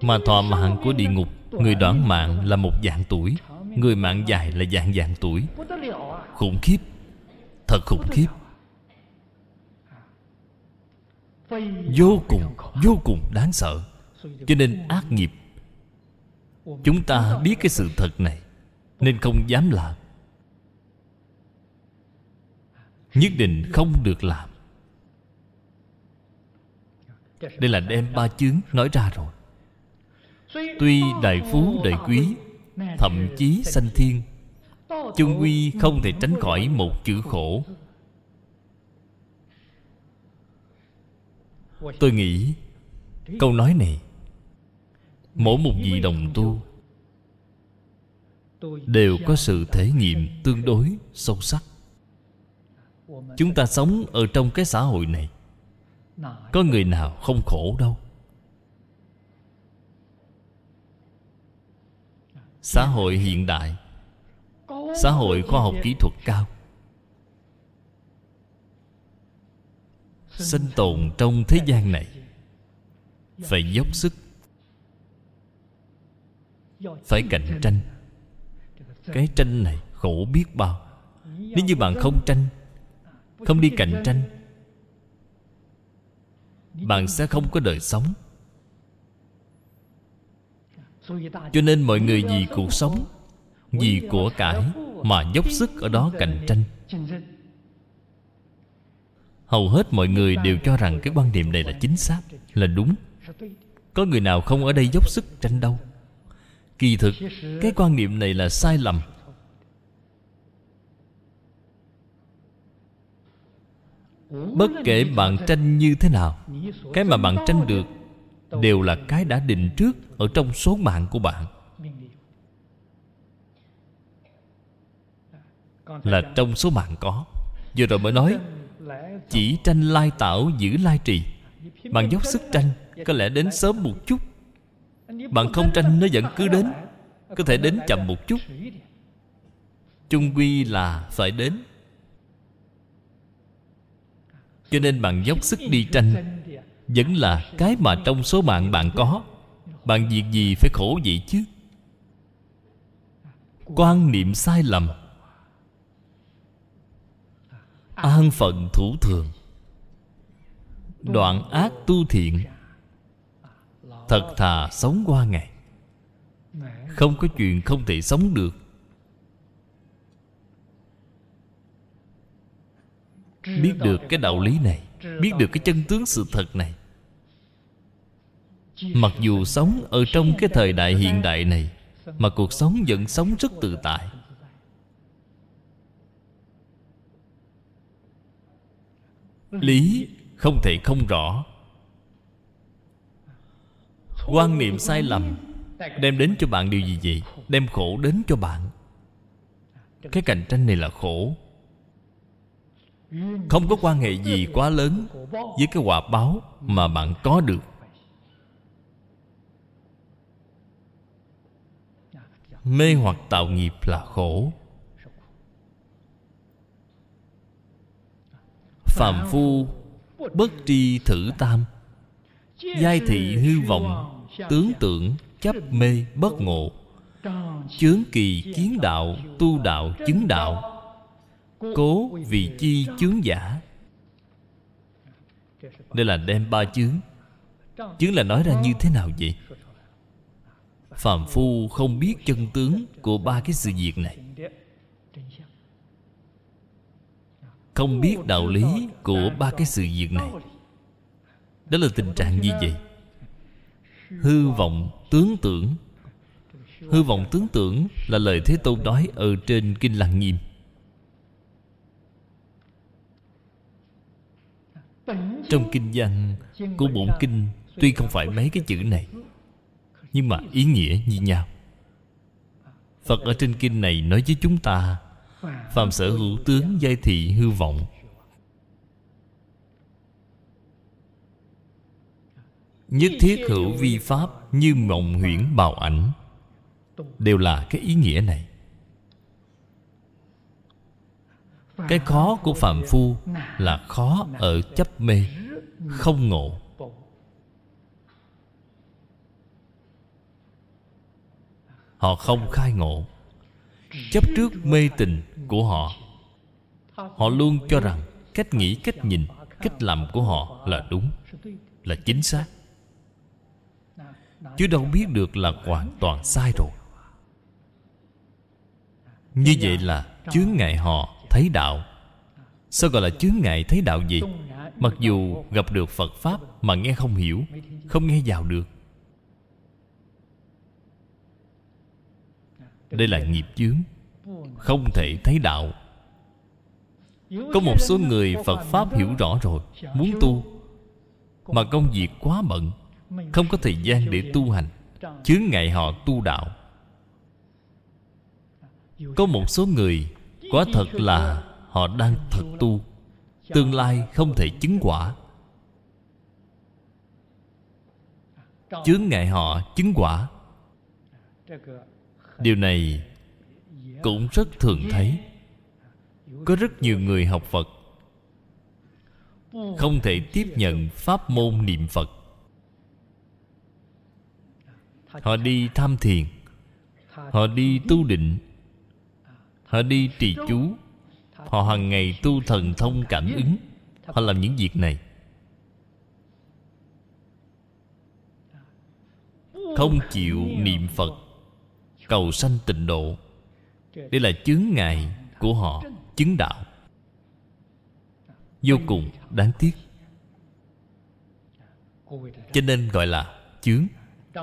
mà thọ mạng của địa ngục, người đoạn mạng là một vạn tuổi, người mạng dài là vạn vạn tuổi. Khủng khiếp, thật khủng khiếp. Vô cùng, vô cùng đáng sợ. Cho nên ác nghiệp, chúng ta biết cái sự thật này nên không dám làm. Nhất định không được làm. Đây là đem ba chướng nói ra rồi. Tuy đại phú đại quý, thậm chí sanh thiên, chung quy không thể tránh khỏi một chữ khổ. Tôi nghĩ câu nói này mỗi một vị đồng tu đều có sự thể nghiệm tương đối sâu sắc. Chúng ta sống ở trong cái xã hội này, có người nào không khổ đâu. Xã hội hiện đại, xã hội khoa học kỹ thuật cao, sinh tồn trong thế gian này phải dốc sức, phải cạnh tranh. Cái tranh này khổ biết bao. Nếu như bạn không tranh, không đi cạnh tranh, bạn sẽ không có đời sống. Cho nên mọi người vì cuộc sống, vì của cải mà dốc sức ở đó cạnh tranh. Hầu hết mọi người đều cho rằng cái quan niệm này là chính xác, là đúng. Có người nào không ở đây dốc sức tranh đâu. Kỳ thực, cái quan niệm này là sai lầm. Bất kể bạn tranh như thế nào, cái mà bạn tranh được đều là cái đã định trước ở trong số mạng của bạn, là trong số mạng có. Vừa rồi mới nói chỉ tranh lai tạo giữ lai trì. Bạn dốc sức tranh, có lẽ đến sớm một chút. Bạn không tranh nó vẫn cứ đến, có thể đến chậm một chút, chung quy là phải đến. Cho nên bạn dốc sức đi tranh vẫn là cái mà trong số mạng bạn có. Bạn việc gì phải khổ vậy chứ? Quan niệm sai lầm, an phận thủ thường, đoạn ác tu thiện, thật thà sống qua ngày. Không có chuyện không thể sống được. Biết được cái đạo lý này, biết được cái chân tướng sự thật này, mặc dù sống ở trong cái thời đại hiện đại này mà cuộc sống vẫn sống rất tự tại. Lý không thể không rõ. Quan niệm sai lầm đem đến cho bạn điều gì vậy? Đem khổ đến cho bạn. Cái cạnh tranh này là khổ, không có quan hệ gì quá lớn với cái quả báo mà bạn có được. Mê hoặc tạo nghiệp là khổ. Phàm phu bất tri thử tam, giai thị hư vọng, tướng tưởng chấp mê bất ngộ, chướng kỳ kiến đạo, tu đạo chứng đạo, cố vì chi chướng giả. Đây là đem ba chướng. Chướng là nói ra như thế nào vậy? Phàm phu không biết chân tướng của ba cái sự việc này, không biết đạo lý của ba cái sự việc này. Đó là tình trạng như vậy. Hư vọng tướng tưởng. Hư vọng tướng tưởng là lời Thế Tôn nói ở trên Kinh Lăng Nghiêm. Trong kinh văn của bổn kinh tuy không phải mấy cái chữ này, nhưng mà ý nghĩa như nhau. Phật ở trên kinh này nói với chúng ta: phàm sở hữu tướng giai thị hư vọng. Nhất thiết hữu vi pháp như mộng huyễn bào ảnh. Đều là cái ý nghĩa này. Cái khó của phàm phu là khó ở chấp mê, không ngộ. Họ không khai ngộ. Chấp trước mê tình của họ, họ luôn cho rằng cách nghĩ, cách nhìn, cách làm của họ là đúng, là chính xác, chứ đâu biết được là hoàn toàn sai rồi. Như vậy là chướng ngại họ thấy đạo. Sao gọi là chướng ngại thấy đạo gì? Mặc dù gặp được Phật Pháp mà nghe không hiểu, không nghe vào được. Đây là nghiệp chướng, không thể thấy đạo. Có một số người Phật Pháp hiểu rõ rồi, muốn tu, mà công việc quá bận, không có thời gian để tu hành, chướng ngại họ tu đạo. Có một số người quả thật là họ đang thật tu, tương lai không thể chứng quả, chướng ngại họ chứng quả. Điều này cũng rất thường thấy. Có rất nhiều người học Phật không thể tiếp nhận pháp môn niệm Phật. Họ đi tham thiền, họ đi tu định, họ đi trì chú, họ hàng ngày tu thần thông cảm ứng, họ làm những việc này. Không chịu niệm Phật, cầu sanh tịnh độ. Đây là chướng ngại của họ chứng đạo. Vô cùng đáng tiếc. Cho nên gọi là chướng.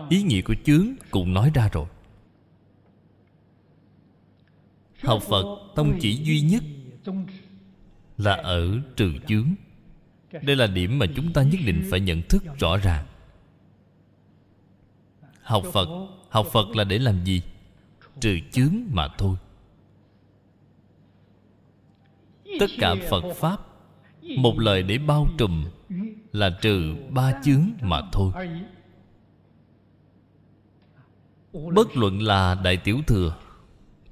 Ý nghĩa của chướng cũng nói ra rồi. Học Phật tông chỉ duy nhất là ở trừ chướng. Đây là điểm mà chúng ta nhất định phải nhận thức rõ ràng. Học Phật, học Phật là để làm gì? Trừ chướng mà thôi. Tất cả Phật Pháp một lời để bao trùm là trừ ba chướng mà thôi. Bất luận là Đại Tiểu Thừa,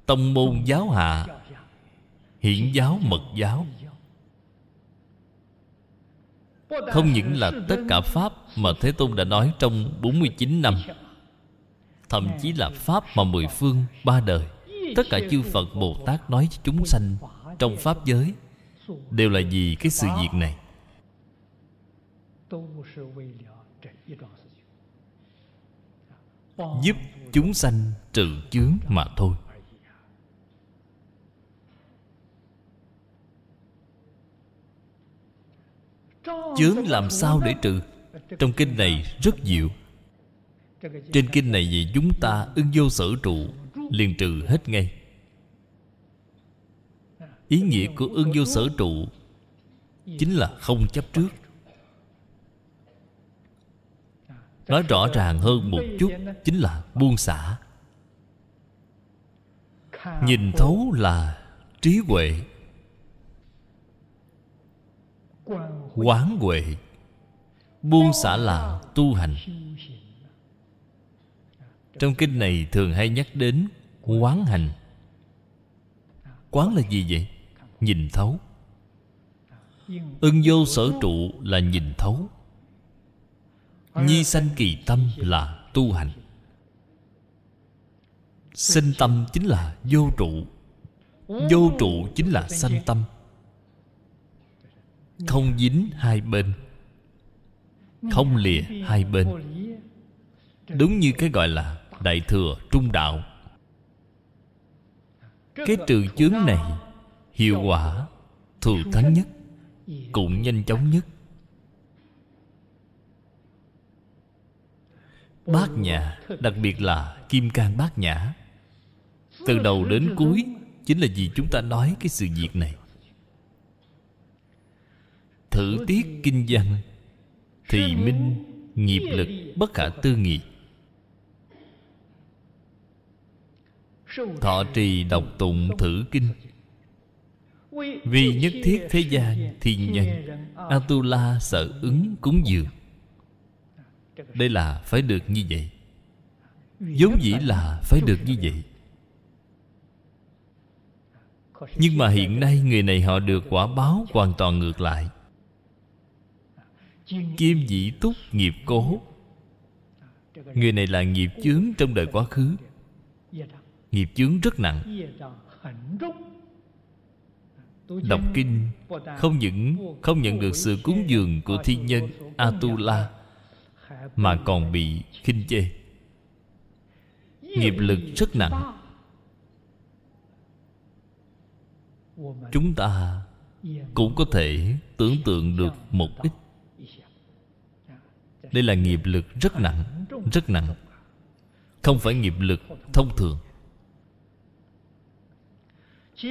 Tông Môn Giáo Hạ, Hiển Giáo, Mật Giáo, không những là tất cả Pháp mà Thế Tôn đã nói trong bốn mươi chín năm, thậm chí là Pháp mà mười phương ba đời, tất cả chư Phật Bồ Tát nói với chúng sanh trong Pháp giới, đều là vì cái sự việc này. Giúp chúng sanh trừ chướng mà thôi. Chướng làm sao để trừ? Trong kinh này rất diệu. Trên kinh này vì chúng ta ưng vô sở trụ, liền trừ hết ngay. Ý nghĩa của ưng vô sở trụ chính là không chấp trước, Nói rõ ràng hơn một chút chính là buông xả. Nhìn thấu là trí huệ, quán huệ. Buông xả là tu hành. Trong kinh này thường hay nhắc đến quán hành. Quán là gì vậy? Nhìn thấu. Ưng vô sở trụ là nhìn thấu. Nhi sanh kỳ tâm là tu hành. Sinh tâm chính là vô trụ. Vô trụ chính là sanh tâm. Không dính hai bên, không lìa hai bên. Đúng như cái gọi là Đại Thừa Trung Đạo. Cái trừ chướng này hiệu quả thù thắng nhất, cũng nhanh chóng nhất. Bát Nhã, đặc biệt là Kim Cang Bát Nhã, từ đầu đến cuối chính là vì chúng ta nói cái sự việc này. Thử tiết kinh văn, thì minh nghiệp lực bất khả tư nghị. Thọ trì đọc tụng thử kinh, vì nhất thiết thế gian thiên nhân Atula sợ ứng cúng dường. Đây là phải được như vậy, vốn dĩ là phải được như vậy. Nhưng mà hiện nay người này họ được quả báo hoàn toàn ngược lại. Kim dĩ túc nghiệp cố. Người này là nghiệp chướng trong đời quá khứ, nghiệp chướng rất nặng. Đọc kinh không những không nhận được sự cúng dường của thiên nhân Atula, mà còn bị khinh chê. Nghiệp lực rất nặng. Chúng ta cũng có thể tưởng tượng được một ít. Đây là nghiệp lực rất nặng, rất nặng. Không phải nghiệp lực thông thường.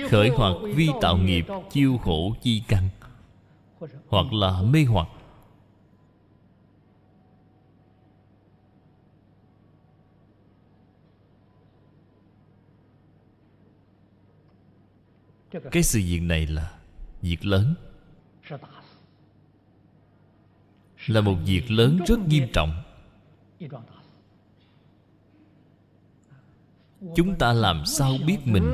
Khởi hoặc vi tạo nghiệp, chiêu khổ chi căn, hoặc là mê hoặc. Cái sự việc này là việc lớn, là một việc lớn rất nghiêm trọng. Chúng ta làm sao biết mình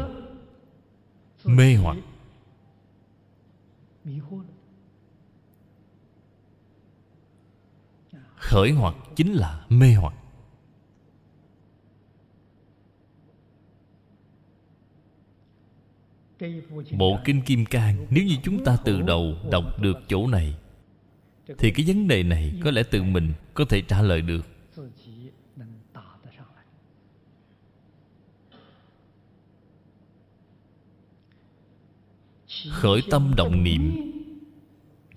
mê hoặc? Khởi hoặc chính là mê hoặc. Bộ Kinh Kim Cang, nếu như chúng ta từ đầu đọc được chỗ này, thì cái vấn đề này có lẽ tự mình có thể trả lời được. Khởi tâm động niệm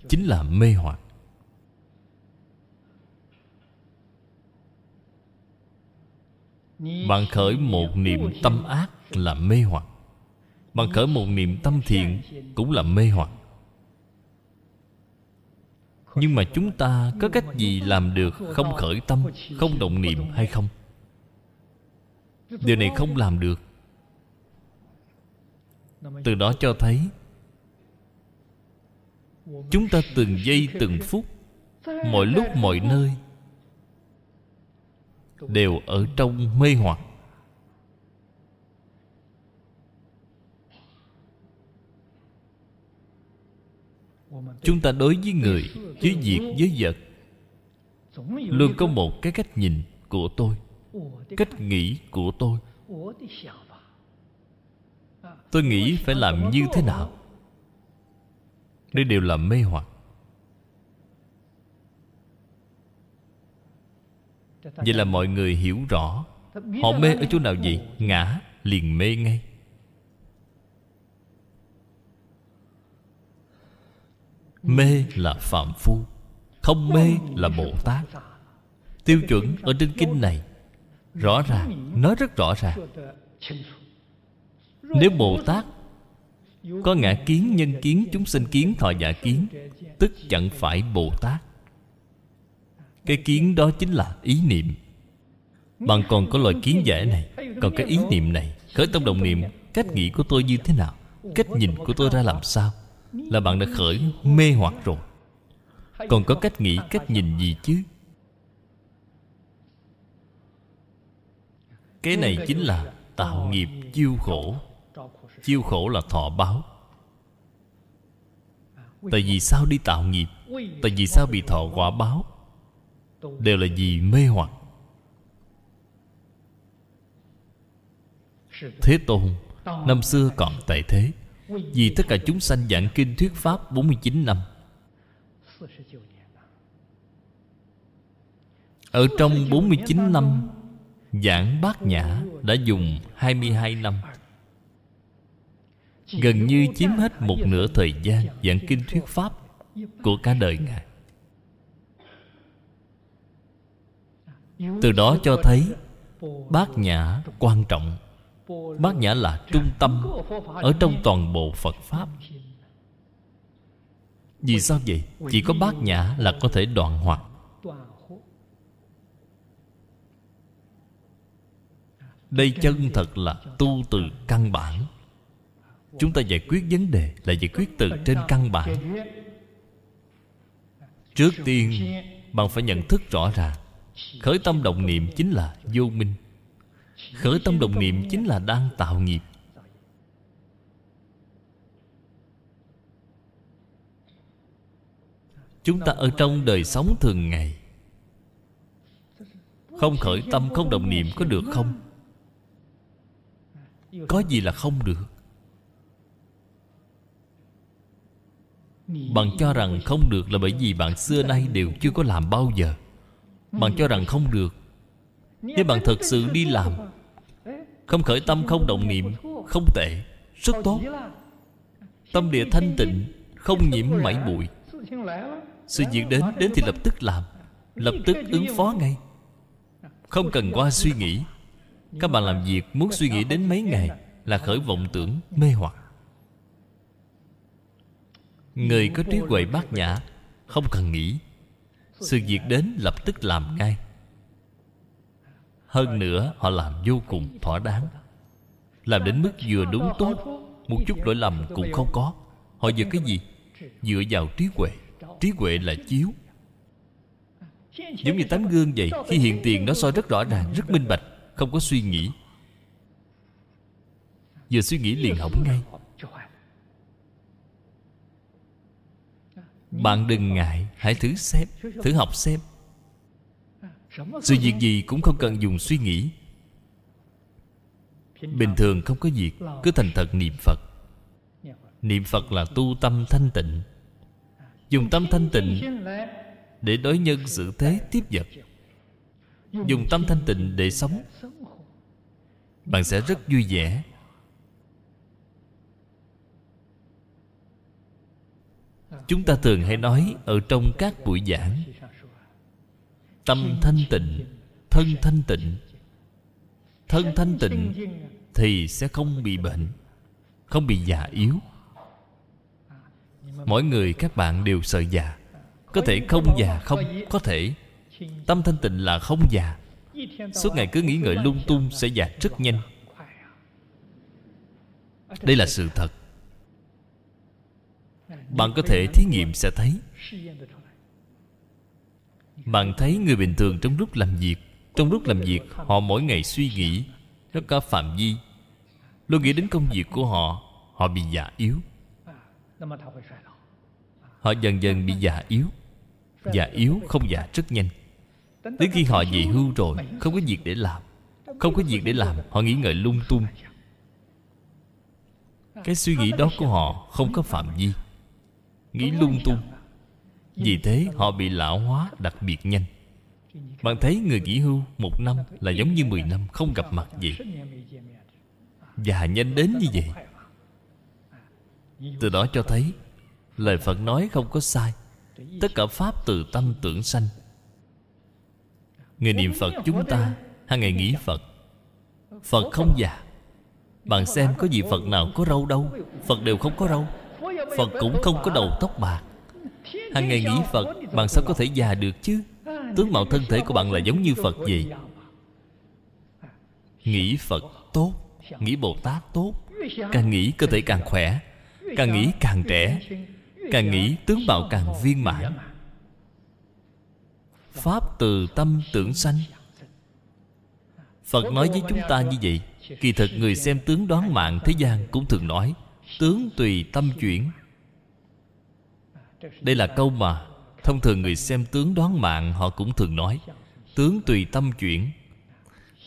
chính là mê hoặc. Bạn khởi một niệm tâm ác là mê hoặc. Bạn khởi một niệm tâm thiện cũng là mê hoặc. Nhưng mà chúng ta có cách gì làm được không khởi tâm, không động niệm hay không? Điều này không làm được. Từ đó cho thấy chúng ta từng giây từng phút, mọi lúc mọi nơi đều ở trong mê hoặc. Chúng ta đối với người, với việc, với vật luôn có một cái cách nhìn của tôi, cách nghĩ của tôi. Tôi nghĩ phải làm như thế nào. Đây đều là mê hoặc. Vậy là mọi người hiểu rõ. Họ mê ở chỗ nào vậy? Ngã liền mê ngay. Mê là phàm phu, không mê là Bồ Tát. Tiêu chuẩn ở trên kinh này rõ ràng, nói rất rõ ràng. Nếu Bồ Tát có ngã kiến, nhân kiến, chúng sinh kiến, thọ giả kiến, tức chẳng phải Bồ Tát. Cái kiến đó chính là ý niệm. Bạn còn có loại kiến giả này, còn cái ý niệm này. Khởi tâm động niệm, cách nghĩ của tôi như thế nào, cách nhìn của tôi ra làm sao, là bạn đã khởi mê hoặc rồi. Còn có cách nghĩ, cách nhìn gì chứ? Cái này chính là tạo nghiệp chiêu khổ. Chiêu khổ là thọ báo. Tại vì sao đi tạo nghiệp? Tại vì sao bị thọ quả báo? Đều là vì mê hoặc. Thế Tôn năm xưa còn tại thế, vì tất cả chúng sanh giảng kinh thuyết pháp bốn mươi chín năm. Ở trong bốn mươi chín năm giảng Bát Nhã đã dùng hai mươi hai năm, gần như chiếm hết một nửa thời gian giảng kinh thuyết pháp của cả đời Ngài. Từ đó cho thấy Bát Nhã quan trọng. Bát Nhã là trung tâm ở trong toàn bộ Phật Pháp. Vì sao vậy? Chỉ có Bát Nhã là có thể đoạn hoặc. Đây chân thật là tu từ căn bản. Chúng ta giải quyết vấn đề là giải quyết từ trên căn bản. Trước tiên bạn phải nhận thức rõ ràng, khởi tâm động niệm chính là vô minh. Khởi tâm động niệm chính là đang tạo nghiệp. Chúng ta ở trong đời sống thường ngày không khởi tâm, không động niệm có được không? Có gì là không được? Bạn cho rằng không được là bởi vì bạn xưa nay đều chưa có làm bao giờ. Bạn cho rằng không được. Nếu bạn thật sự đi làm, không khởi tâm, không động niệm, không tệ, rất tốt. Tâm địa thanh tịnh, không nhiễm mảy bụi. Sự việc đến, đến thì lập tức làm, lập tức ứng phó ngay, không cần qua suy nghĩ. Các bạn làm việc muốn suy nghĩ đến mấy ngày là khởi vọng tưởng, mê hoặc. Người có trí huệ Bát Nhã không cần nghĩ, sự việc đến lập tức làm ngay. Hơn nữa họ làm vô cùng thỏa đáng, làm đến mức vừa đúng tốt, một chút lỗi lầm cũng không có. Họ dựa cái gì? Dựa vào trí huệ. Trí huệ là chiếu, giống như tấm gương vậy. Khi hiện tiền nó soi rất rõ ràng, rất minh bạch, không có suy nghĩ. Vừa suy nghĩ liền hỏng ngay. Bạn đừng ngại, hãy thử xem, thử học xem. Sự việc gì cũng không cần dùng suy nghĩ. Bình thường không có việc, cứ thành thật niệm Phật. Niệm Phật là tu tâm thanh tịnh. Dùng tâm thanh tịnh để đối nhân xử thế tiếp vật, dùng tâm thanh tịnh để sống. Bạn sẽ rất vui vẻ. Chúng ta thường hay nói ở trong các buổi giảng, tâm thanh tịnh, thân thanh tịnh. Thân thanh tịnh thì sẽ không bị bệnh, không bị già yếu. Mỗi người các bạn đều sợ già. Có thể không già không? Có thể. Tâm thanh tịnh là không già. Suốt ngày cứ nghĩ ngợi lung tung sẽ già rất nhanh. Đây là sự thật. Bạn có thể thí nghiệm sẽ thấy. Bạn thấy người bình thường trong lúc làm việc, trong lúc làm việc họ mỗi ngày suy nghĩ rất có phạm vi, luôn nghĩ đến công việc của họ, họ bị già yếu. Họ dần dần bị già yếu. Già yếu không già rất nhanh. Đến khi họ về hưu rồi, không có việc để làm. Không có việc để làm, họ nghĩ ngợi lung tung. Cái suy nghĩ đó của họ không có phạm vi, nghĩ lung tung. Vì thế họ bị lão hóa đặc biệt nhanh. Bạn thấy người nghỉ hưu một năm là giống như mười năm không gặp mặt vậy. Già nhanh đến như vậy. Từ đó cho thấy lời Phật nói không có sai. Tất cả pháp từ tâm tưởng sanh. Người niệm Phật chúng ta hàng ngày nghĩ Phật. Phật không già. Bạn xem có vị Phật nào có râu đâu? Phật đều không có râu. Phật cũng không có đầu tóc bạc. Hàng ngày nghĩ Phật, bạn sao có thể già được chứ? tướng mạo thân thể của bạn là giống như Phật gì? Nghĩ Phật tốt, nghĩ Bồ Tát tốt. Càng nghĩ cơ thể càng khỏe, càng nghĩ càng trẻ, càng nghĩ tướng mạo càng viên mãn. Pháp từ tâm tưởng sanh. Phật nói với chúng ta như vậy. Kỳ thực người xem tướng đoán mạng thế gian cũng thường nói tướng tùy tâm chuyển. Đây là câu mà thông thường người xem tướng đoán mạng họ cũng thường nói tướng tùy tâm chuyển.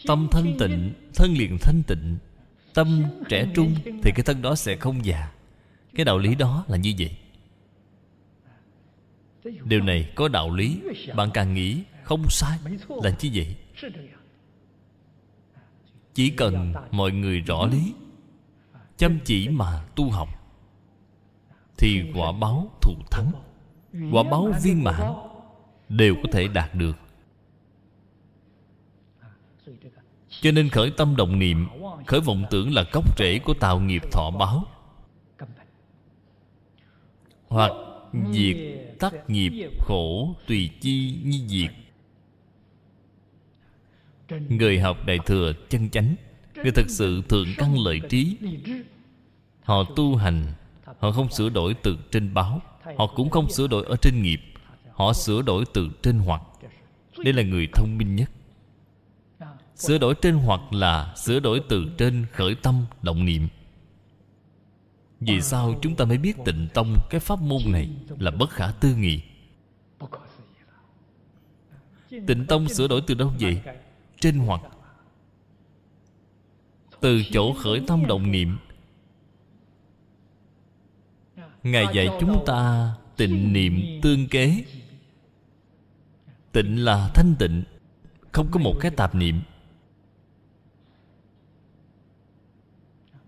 Tâm thanh tịnh, thân liền thanh tịnh. Tâm trẻ trung thì cái thân đó sẽ không già. Cái đạo lý đó là như vậy. Điều này có đạo lý. Bạn càng nghĩ không sai là như vậy. Chỉ cần mọi người rõ lý, chăm chỉ mà tu học, thì quả báo thù thắng, quả báo viên mãn đều có thể đạt được. Cho nên khởi tâm động niệm, khởi vọng tưởng là gốc rễ của tạo nghiệp thọ báo. Hoặc diệt tắc nghiệp khổ tùy chi nhi diệt. Người học Đại Thừa chân chánh, người thực sự thượng căn lợi trí, họ tu hành, họ không sửa đổi từ trên báo, họ cũng không sửa đổi ở trên nghiệp, họ sửa đổi từ trên hoặc. Đây là người thông minh nhất. Sửa đổi trên hoặc là sửa đổi từ trên khởi tâm động niệm. Vì sao chúng ta mới biết Tịnh Tông cái pháp môn này là bất khả tư nghị? Tịnh Tông sửa đổi từ đâu vậy? Trên hoặc. Từ chỗ khởi tâm động niệm, Ngài dạy chúng ta tịnh niệm tương kế. Tịnh là thanh tịnh, không có một cái tạp niệm.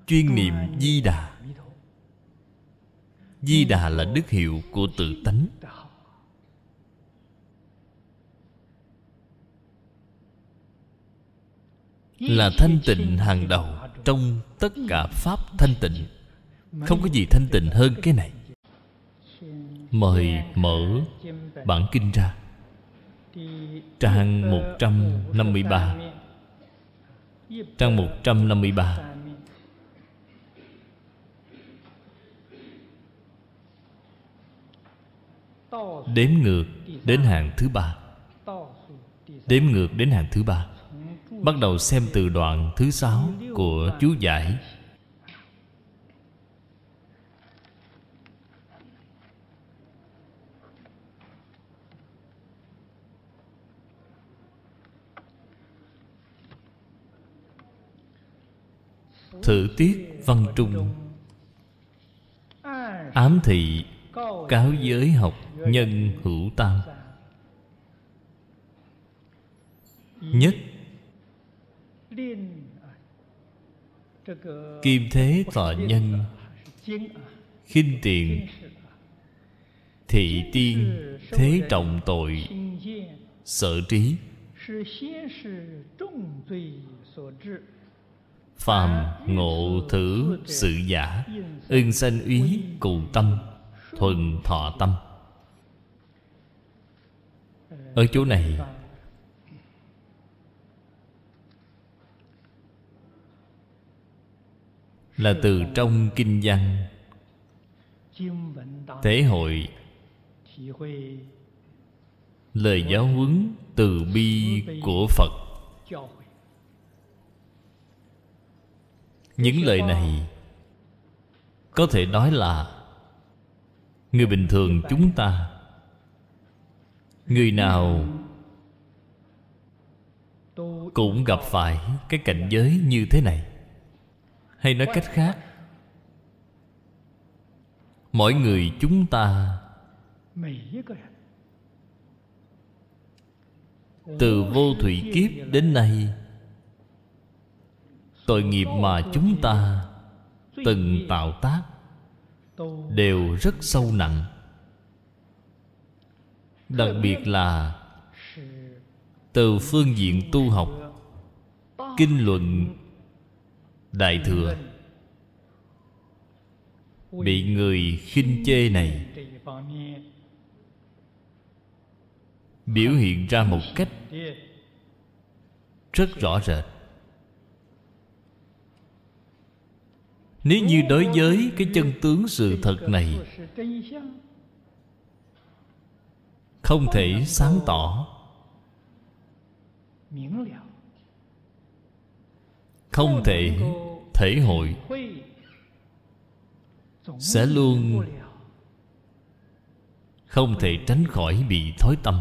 Chuyên niệm Di Đà. Di Đà là đức hiệu của tự tánh. Là thanh tịnh hàng đầu trong tất cả pháp thanh tịnh. Không có gì thanh tịnh hơn cái này. Mời mở bản kinh ra, trang một trăm năm mươi ba. Trang một trăm năm mươi ba. Đếm ngược đến hàng thứ ba. Đếm ngược đến hàng thứ ba. Bắt đầu xem từ đoạn thứ sáu của chú giải. Thử tiết văn trung, ám thị cáo giới học nhân hữu tam. Nhất kim thế thọ nhân, khinh tiền thị tiên, thế trọng tội sở trí. Phàm ngộ thử sự giả, ưng sanh úy cụ tâm, thuần thọ tâm. Ở chỗ này là từ trong kinh văn thể hội lời giáo huấn từ bi của Phật. Những lời này có thể nói là người bình thường chúng ta, người nào cũng gặp phải cái cảnh giới như thế này. Hay nói cách khác, mỗi người chúng ta từ vô thủy kiếp đến nay, tội nghiệp mà chúng ta từng tạo tác đều rất sâu nặng. Đặc biệt là từ phương diện tu học, kinh luận Đại Thừa bị người khinh chê này biểu hiện ra một cách rất rõ rệt. Nếu như đối với cái chân tướng sự thật này không thể sáng tỏ, không thể thể hội, sẽ luôn không thể tránh khỏi bị thối tâm.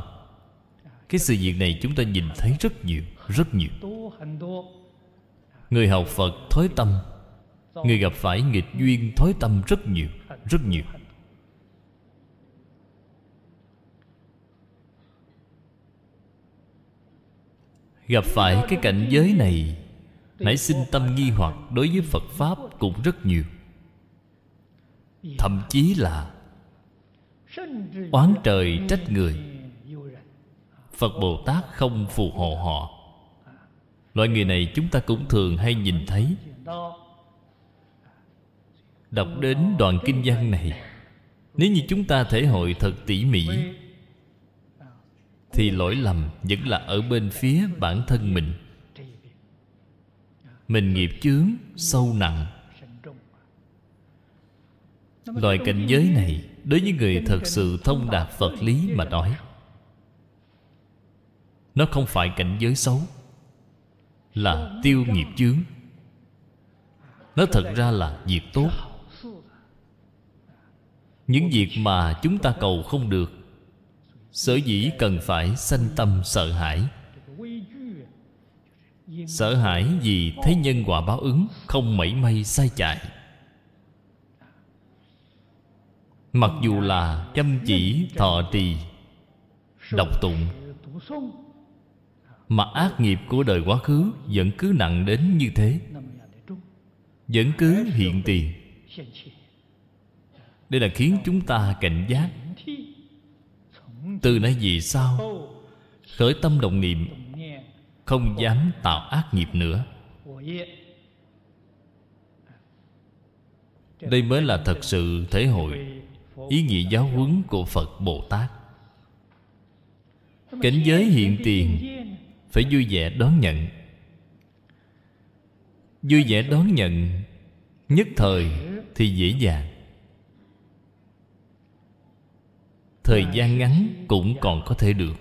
Cái sự việc này chúng ta nhìn thấy rất nhiều, rất nhiều. Người học Phật thối tâm, người gặp phải nghịch duyên thối tâm rất nhiều, rất nhiều. Gặp phải cái cảnh giới này, nảy sinh tâm nghi hoặc đối với Phật Pháp cũng rất nhiều. Thậm chí là oán trời trách người, Phật Bồ Tát không phù hộ họ. Loại người này chúng ta cũng thường hay nhìn thấy. Đọc đến đoạn kinh văn này, nếu như chúng ta thể hội thật tỉ mỉ, thì lỗi lầm vẫn là ở bên phía bản thân mình. Mình nghiệp chướng sâu nặng. Loại cảnh giới này đối với người thật sự thông đạt Phật lý mà nói, nó không phải cảnh giới xấu, là tiêu nghiệp chướng. Nó thật ra là việc tốt. Những việc mà chúng ta cầu không được, sở dĩ cần phải sanh tâm sợ hãi. Sợ hãi vì thấy nhân quả báo ứng, không mảy may sai chạy. Mặc dù là chăm chỉ thọ trì đọc tụng, mà ác nghiệp của đời quá khứ vẫn cứ nặng đến như thế, vẫn cứ hiện tiền. Đây là khiến chúng ta cảnh giác. Từ nay về sau, khởi tâm động niệm, không dám tạo ác nghiệp nữa. Đây mới là thật sự thể hội ý nghĩa giáo huấn của Phật Bồ Tát. Cảnh giới hiện tiền phải vui vẻ đón nhận. Vui vẻ đón nhận nhất thời thì dễ dàng, thời gian ngắn cũng còn có thể được.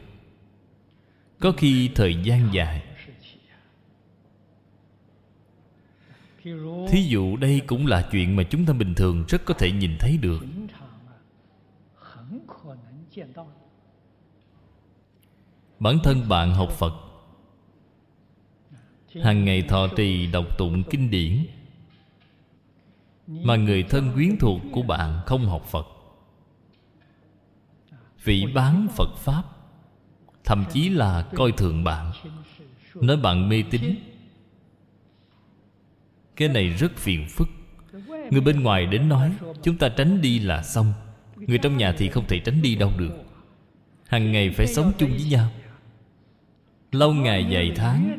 Có khi thời gian dài. Thí dụ đây cũng là chuyện mà chúng ta bình thường rất có thể nhìn thấy được. Bản thân bạn học Phật hàng ngày thọ trì đọc tụng kinh điển, mà người thân quyến thuộc của bạn không học Phật, phỉ báng Phật Pháp, thậm chí là coi thường bạn, nói bạn mê tín. Cái này rất phiền phức. Người bên ngoài đến nói, chúng ta tránh đi là xong. Người trong nhà thì không thể tránh đi đâu được. Hằng ngày phải sống chung với nhau, lâu ngày vài tháng,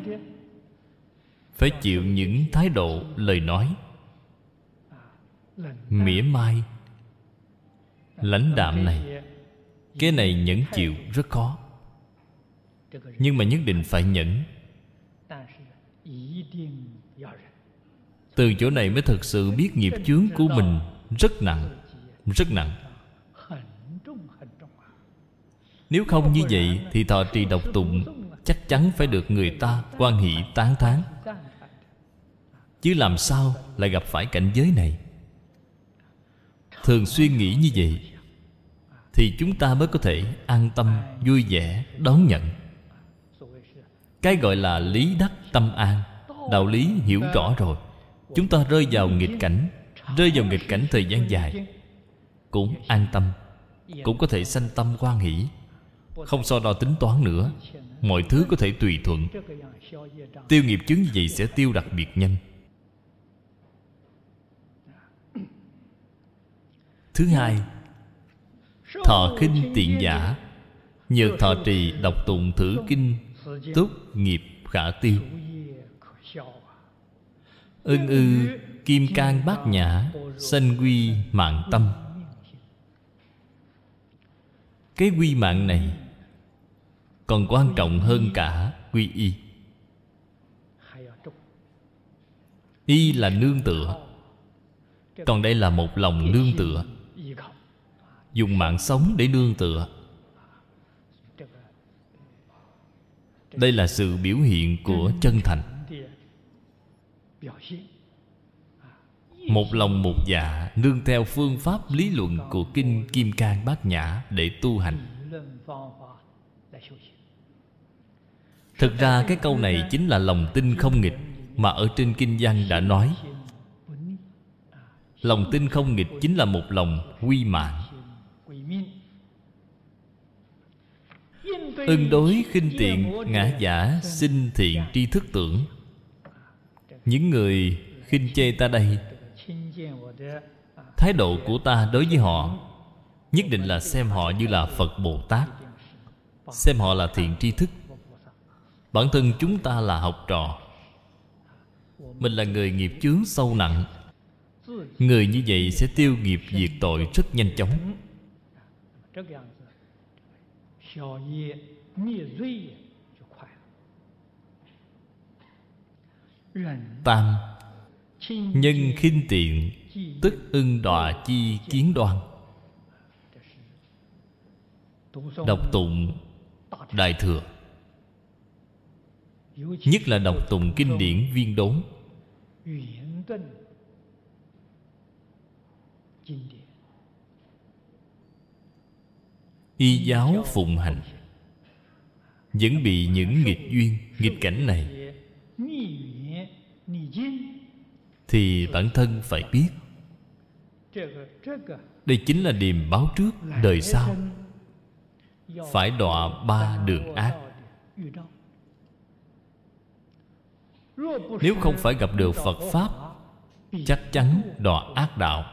phải chịu những thái độ, lời nói mỉa mai, lãnh đạm này. Cái này nhẫn chịu rất khó, nhưng mà nhất định phải nhẫn. Từ chỗ này mới thực sự biết nghiệp chướng của mình rất nặng, rất nặng. Nếu không như vậy thì thọ trì độc tụng chắc chắn phải được người ta hoan hỷ tán thán, chứ làm sao lại gặp phải cảnh giới này. Thường suy nghĩ như vậy thì chúng ta mới có thể an tâm vui vẻ đón nhận. Cái gọi là lý đắc tâm an, đạo lý hiểu rõ rồi, chúng ta rơi vào nghịch cảnh, rơi vào nghịch cảnh thời gian dài cũng an tâm, cũng có thể sanh tâm hoan hỷ, không so đo tính toán nữa, mọi thứ có thể tùy thuận. Tiêu nghiệp chướng như vậy sẽ tiêu đặc biệt nhanh. Thứ hai, thọ khinh tiện giả, nhược thọ trì đọc tụng thử kinh, túc nghiệp khả tiêu. Ưng ư Kim Cang Bát Nhã, sanh quy mạng tâm. Cái quy mạng này còn quan trọng hơn cả quy y. Y là nương tựa, còn đây là một lòng nương tựa, dùng mạng sống để nương tựa. Đây là sự biểu hiện của chân thành. Một lòng một dạ nương theo phương pháp lý luận của Kinh Kim Cang Bát Nhã để tu hành. Thực ra cái câu này chính là lòng tin không nghịch mà ở trên Kinh Văn đã nói. Lòng tin không nghịch chính là một lòng quy mạng, ứng đối khinh tiện, ngã giả, sinh thiện tri thức tưởng. Những người khinh chê ta đây, thái độ của ta đối với họ nhất định là xem họ như là Phật Bồ Tát, xem họ là thiện tri thức. Bản thân chúng ta là học trò, mình là người nghiệp chướng sâu nặng, người như vậy sẽ tiêu nghiệp diệt tội rất nhanh chóng. Tam, nhân khinh tiện tức ưng đọa chi kiến đoan. Đọc tụng Đại Thừa, nhất là đọc tụng kinh điển viên đốn, y giáo phụng hành, vẫn bị những nghịch duyên, nghịch cảnh này, thì bản thân phải biết đây chính là điềm báo trước đời sau phải đọa ba đường ác. Nếu không phải gặp được Phật Pháp, chắc chắn đọa ác đạo.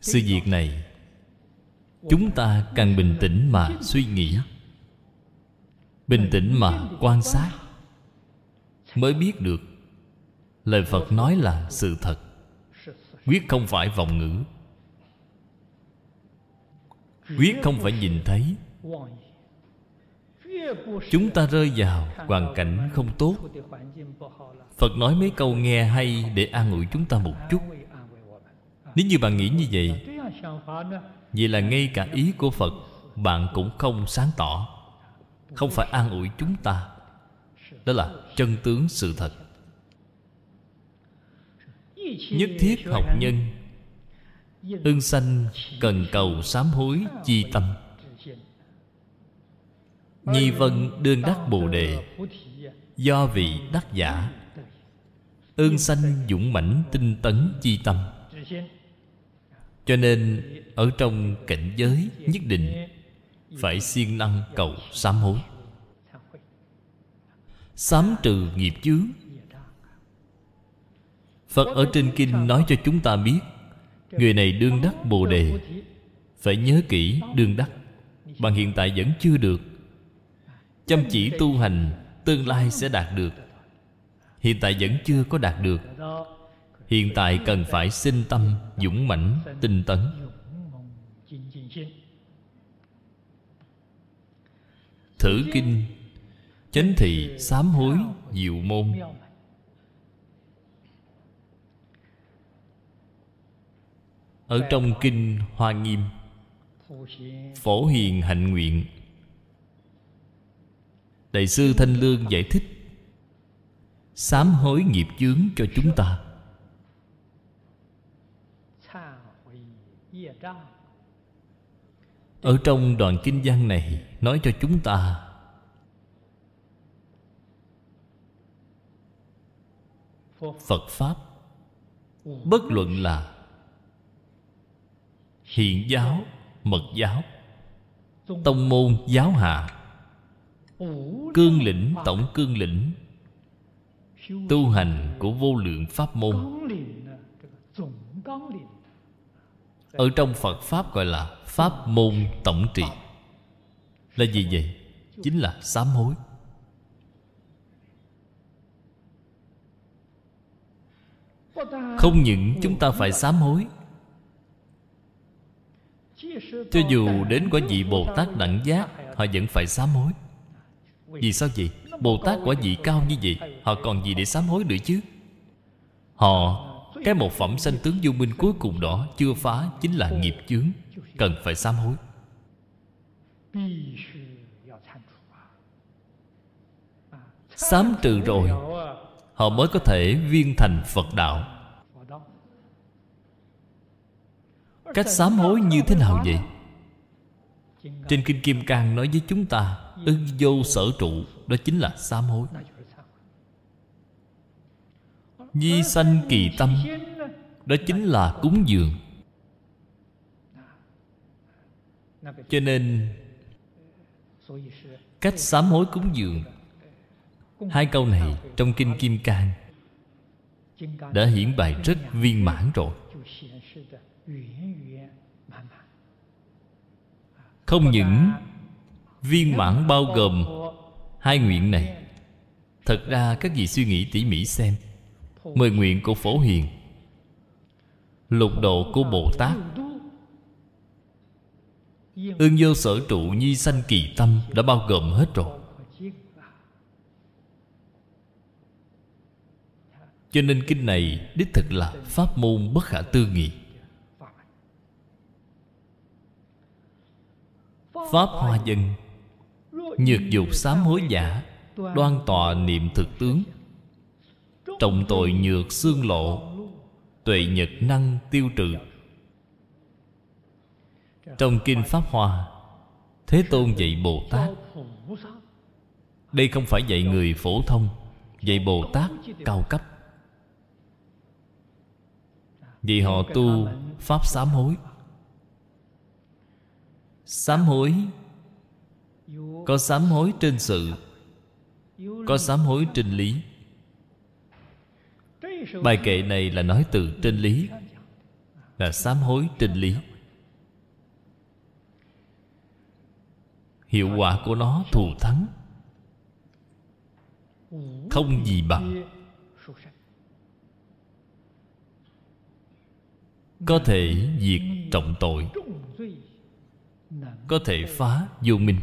Sự việc này chúng ta càng bình tĩnh mà suy nghĩ, bình tĩnh mà quan sát, mới biết được lời Phật nói là sự thật, quyết không phải vọng ngữ, quyết không phải nhìn thấy. Chúng ta rơi vào hoàn cảnh không tốt, Phật nói mấy câu nghe hay để an ủi chúng ta một chút. Nếu như bạn nghĩ như vậy, vậy là ngay cả ý của Phật bạn cũng không sáng tỏ, không phải an ủi chúng ta. Đó là chân tướng sự thật. Nhất thiết học nhân ưng sanh cần cầu sám hối chi tâm, nhi vân đương đắc bồ đề, do vị đắc giả, ưng sanh dũng mãnh tinh tấn chi tâm. Cho nên ở trong cảnh giới nhất định phải siêng năng cầu sám hối, sám trừ nghiệp chướng. Phật ở trên kinh nói cho chúng ta biết, người này đương đắc bồ đề. Phải nhớ kỹ đương đắc. Bạn hiện tại vẫn chưa được, chăm chỉ tu hành, tương lai sẽ đạt được. Hiện tại vẫn chưa có đạt được, hiện tại cần phải sinh tâm dũng mãnh tinh tấn. Thử kinh chánh thị sám hối diệu môn, ở trong kinh Hoa Nghiêm phổ hiền hạnh nguyện, Đại sư Thanh Lương giải thích sám hối nghiệp chướng cho chúng ta. Ở trong đoạn kinh văn này nói cho chúng ta Phật Pháp, bất luận là hiện giáo, mật giáo, tông môn, giáo hạ, cương lĩnh, tổng cương lĩnh tu hành của vô lượng pháp môn, ở trong Phật Pháp gọi là pháp môn tổng trị. Là gì vậy? Chính là sám hối. Không những chúng ta phải sám hối, Cho dù đến quả vị Bồ Tát đẳng giác, họ vẫn phải sám hối. Vì sao vậy? Bồ Tát quả vị cao như vậy, họ còn gì để sám hối nữa chứ? Họ, cái một phẩm sanh tướng vô minh cuối cùng đó chưa phá, chính là nghiệp chướng, cần phải sám hối. Sám trừ rồi, họ mới có thể viên thành Phật đạo. Cách sám hối như thế nào vậy? Trên Kinh Kim Cang nói với chúng ta, ưng vô sở trụ, đó chính là sám hối. Nhi sanh kỳ tâm, đó chính là cúng dường. Cho nên cách sám hối cúng dường, hai câu này trong Kinh Kim Cang đã hiển bày rất viên mãn rồi. Không những viên mãn bao gồm hai nguyện này. Thật ra các vị suy nghĩ tỉ mỉ xem, mười nguyện của Phổ Hiền, lục độ của Bồ Tát, ương vô sở trụ, nhi sanh kỳ tâm đã bao gồm hết rồi. Cho nên kinh này đích thực là pháp môn bất khả tư nghị. Pháp Hoa Dân, nhược dục sám hối giả, đoan tọa niệm thực tướng, trọng tội nhược xương lộ, tuệ nhật năng tiêu trừ. Trong Kinh Pháp Hoa, Thế Tôn dạy Bồ Tát. Đây không phải dạy người phổ thông, dạy Bồ Tát cao cấp. Vì họ tu pháp sám hối. Sám hối có sám hối trên sự, có sám hối trên lý. Bài kệ này là nói từ trên lý, là sám hối trên lý. Hiệu quả của nó thù thắng, không gì bằng. Có thể diệt trọng tội, có thể phá vô minh.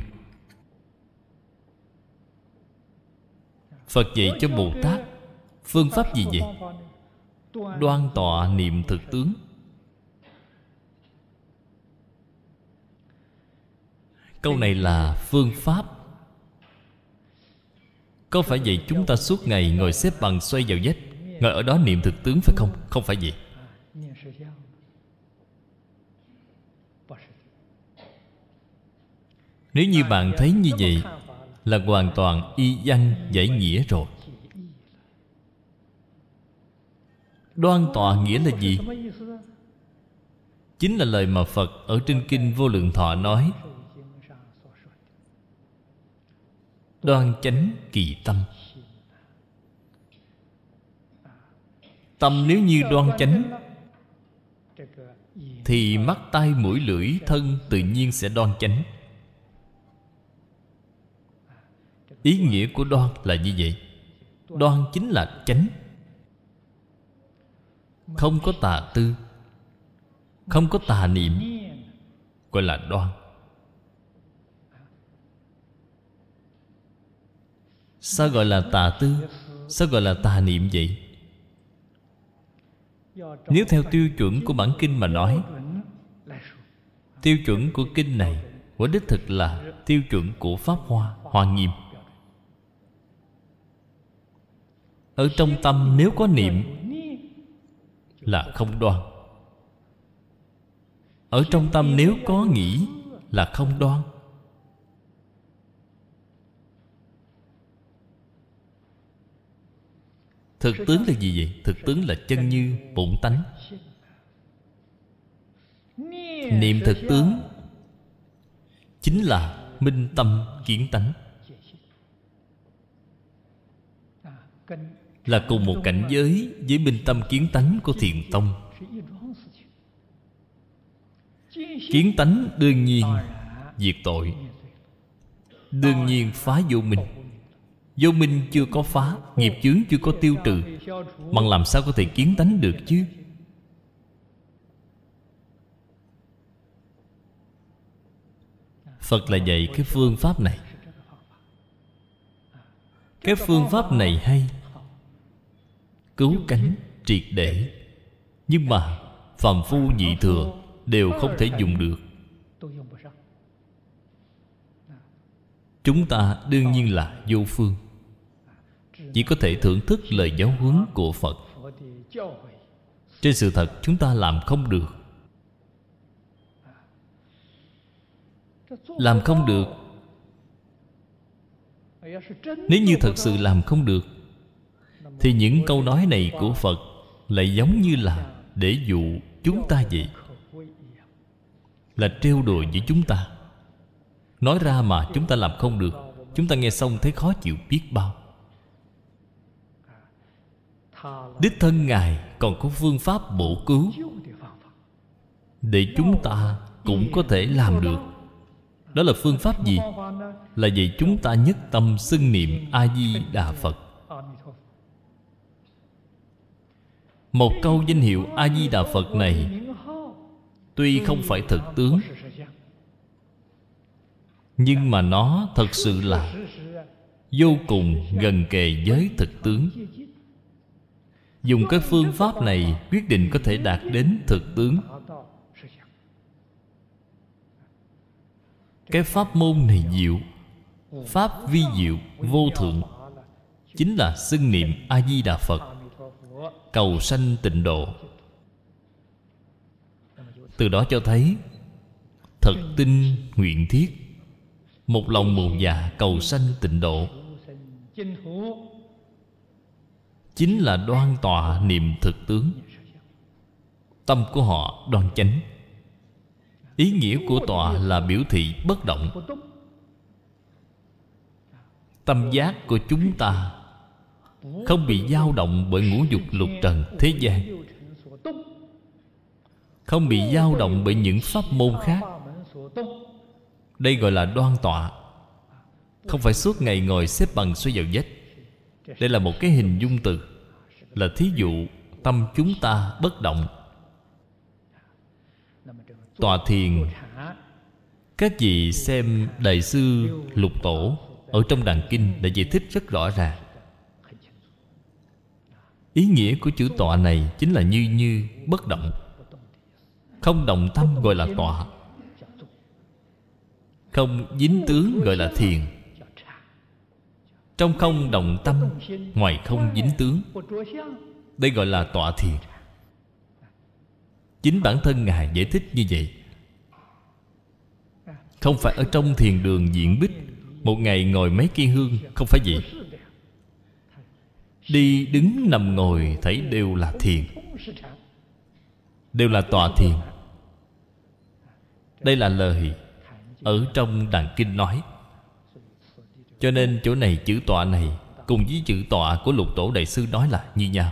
Phật dạy cho Bồ Tát phương pháp gì vậy? Đoan tọa niệm thực tướng. Câu này là phương pháp. Có phải vậy chúng ta suốt ngày ngồi xếp bằng xoay vào vách, ngồi ở đó niệm thực tướng phải không? Không phải vậy. Nếu như bạn thấy như vậy là hoàn toàn y văn giải nghĩa rồi. Đoan tọa nghĩa là gì? Chính là lời mà Phật ở trên Kinh Vô Lượng Thọ nói, đoan chánh kỳ tâm. Tâm nếu như đoan chánh thì mắt, tai, mũi, lưỡi, thân tự nhiên sẽ đoan chánh. Ý nghĩa của đoan là như vậy. Đoan chính là chánh, không có tà tư, không có tà niệm, gọi là đoan. Sao gọi là tà tư, sao gọi là tà niệm vậy? Nếu theo tiêu chuẩn của bản kinh mà nói, tiêu chuẩn của kinh này quả đích thực là tiêu chuẩn của Pháp Hoa, Hoa Nghiêm. Ở trong tâm nếu có niệm là không đoan. Ở trong tâm nếu có nghĩ là không đoan. Thực tướng là gì vậy? Thực tướng là chân như bổn tánh. Niệm thực tướng chính là minh tâm kiến tánh, là cùng một cảnh giới với minh tâm kiến tánh của Thiền Tông. Kiến tánh đương nhiên diệt tội, đương nhiên phá vô minh. Vô minh chưa có phá, nghiệp chướng chưa có tiêu trừ, bằng làm sao có thể kiến tánh được chứ? Phật là dạy cái phương pháp này. Cái phương pháp này hay, cứu cánh triệt để. Nhưng mà phàm phu nhị thừa đều không thể dùng được. Chúng ta đương nhiên là vô phương, chỉ có thể thưởng thức lời giáo huấn của Phật. Trên sự thật chúng ta làm không được. Làm không được Nếu như thật sự làm không được thì những câu nói này của Phật lại giống như là để dụ chúng ta vậy, là trêu đùa với chúng ta. Nói ra mà chúng ta làm không được, chúng ta nghe xong thấy khó chịu biết bao. Đích thân Ngài còn có phương pháp bổ cứu để chúng ta cũng có thể làm được. Đó là phương pháp gì? Là dạy chúng ta nhất tâm xưng niệm A Di Đà Phật. Một câu danh hiệu A Di Đà Phật này tuy không phải thực tướng, nhưng mà nó thật sự là vô cùng gần kề với thực tướng. Dùng cái phương pháp này quyết định có thể đạt đến thực tướng. Cái pháp môn này diệu, pháp vi diệu vô thượng, chính là xưng niệm A Di Đà Phật, cầu sanh tịnh độ. Từ đó cho thấy thật tin nguyện thiết, một lòng một dạ cầu sanh tịnh độ, chính là đoan tọa niệm thực tướng. Tâm của họ đoan chánh. Ý nghĩa của tọa là biểu thị bất động. Tâm giác của chúng ta không bị dao động bởi ngũ dục lục trần thế gian, không bị dao động bởi những pháp môn khác. Đây gọi là đoan tọa. Không phải suốt ngày ngồi xếp bằng xoay vào vách. Đây là một cái hình dung từ, là thí dụ tâm chúng ta bất động. Tọa thiền, các vị xem Đại sư Lục Tổ ở trong Đàn Kinh đã giải thích rất rõ ràng. Ý nghĩa của chữ tọa này chính là như như bất động. Không động tâm gọi là tọa, không dính tướng gọi là thiền. Trong không động tâm, ngoài không dính tướng, đây gọi là tọa thiền. Chính bản thân Ngài giải thích như vậy. Không phải ở trong thiền đường diện bích, một ngày ngồi mấy cây hương, không phải vậy. Đi đứng nằm ngồi thấy đều là thiền, đều là tọa thiền. Đây là lời ở trong Đàn Kinh nói. Cho nên chỗ này chữ tọa này cùng với chữ tọa của Lục Tổ Đại Sư nói là như nhau.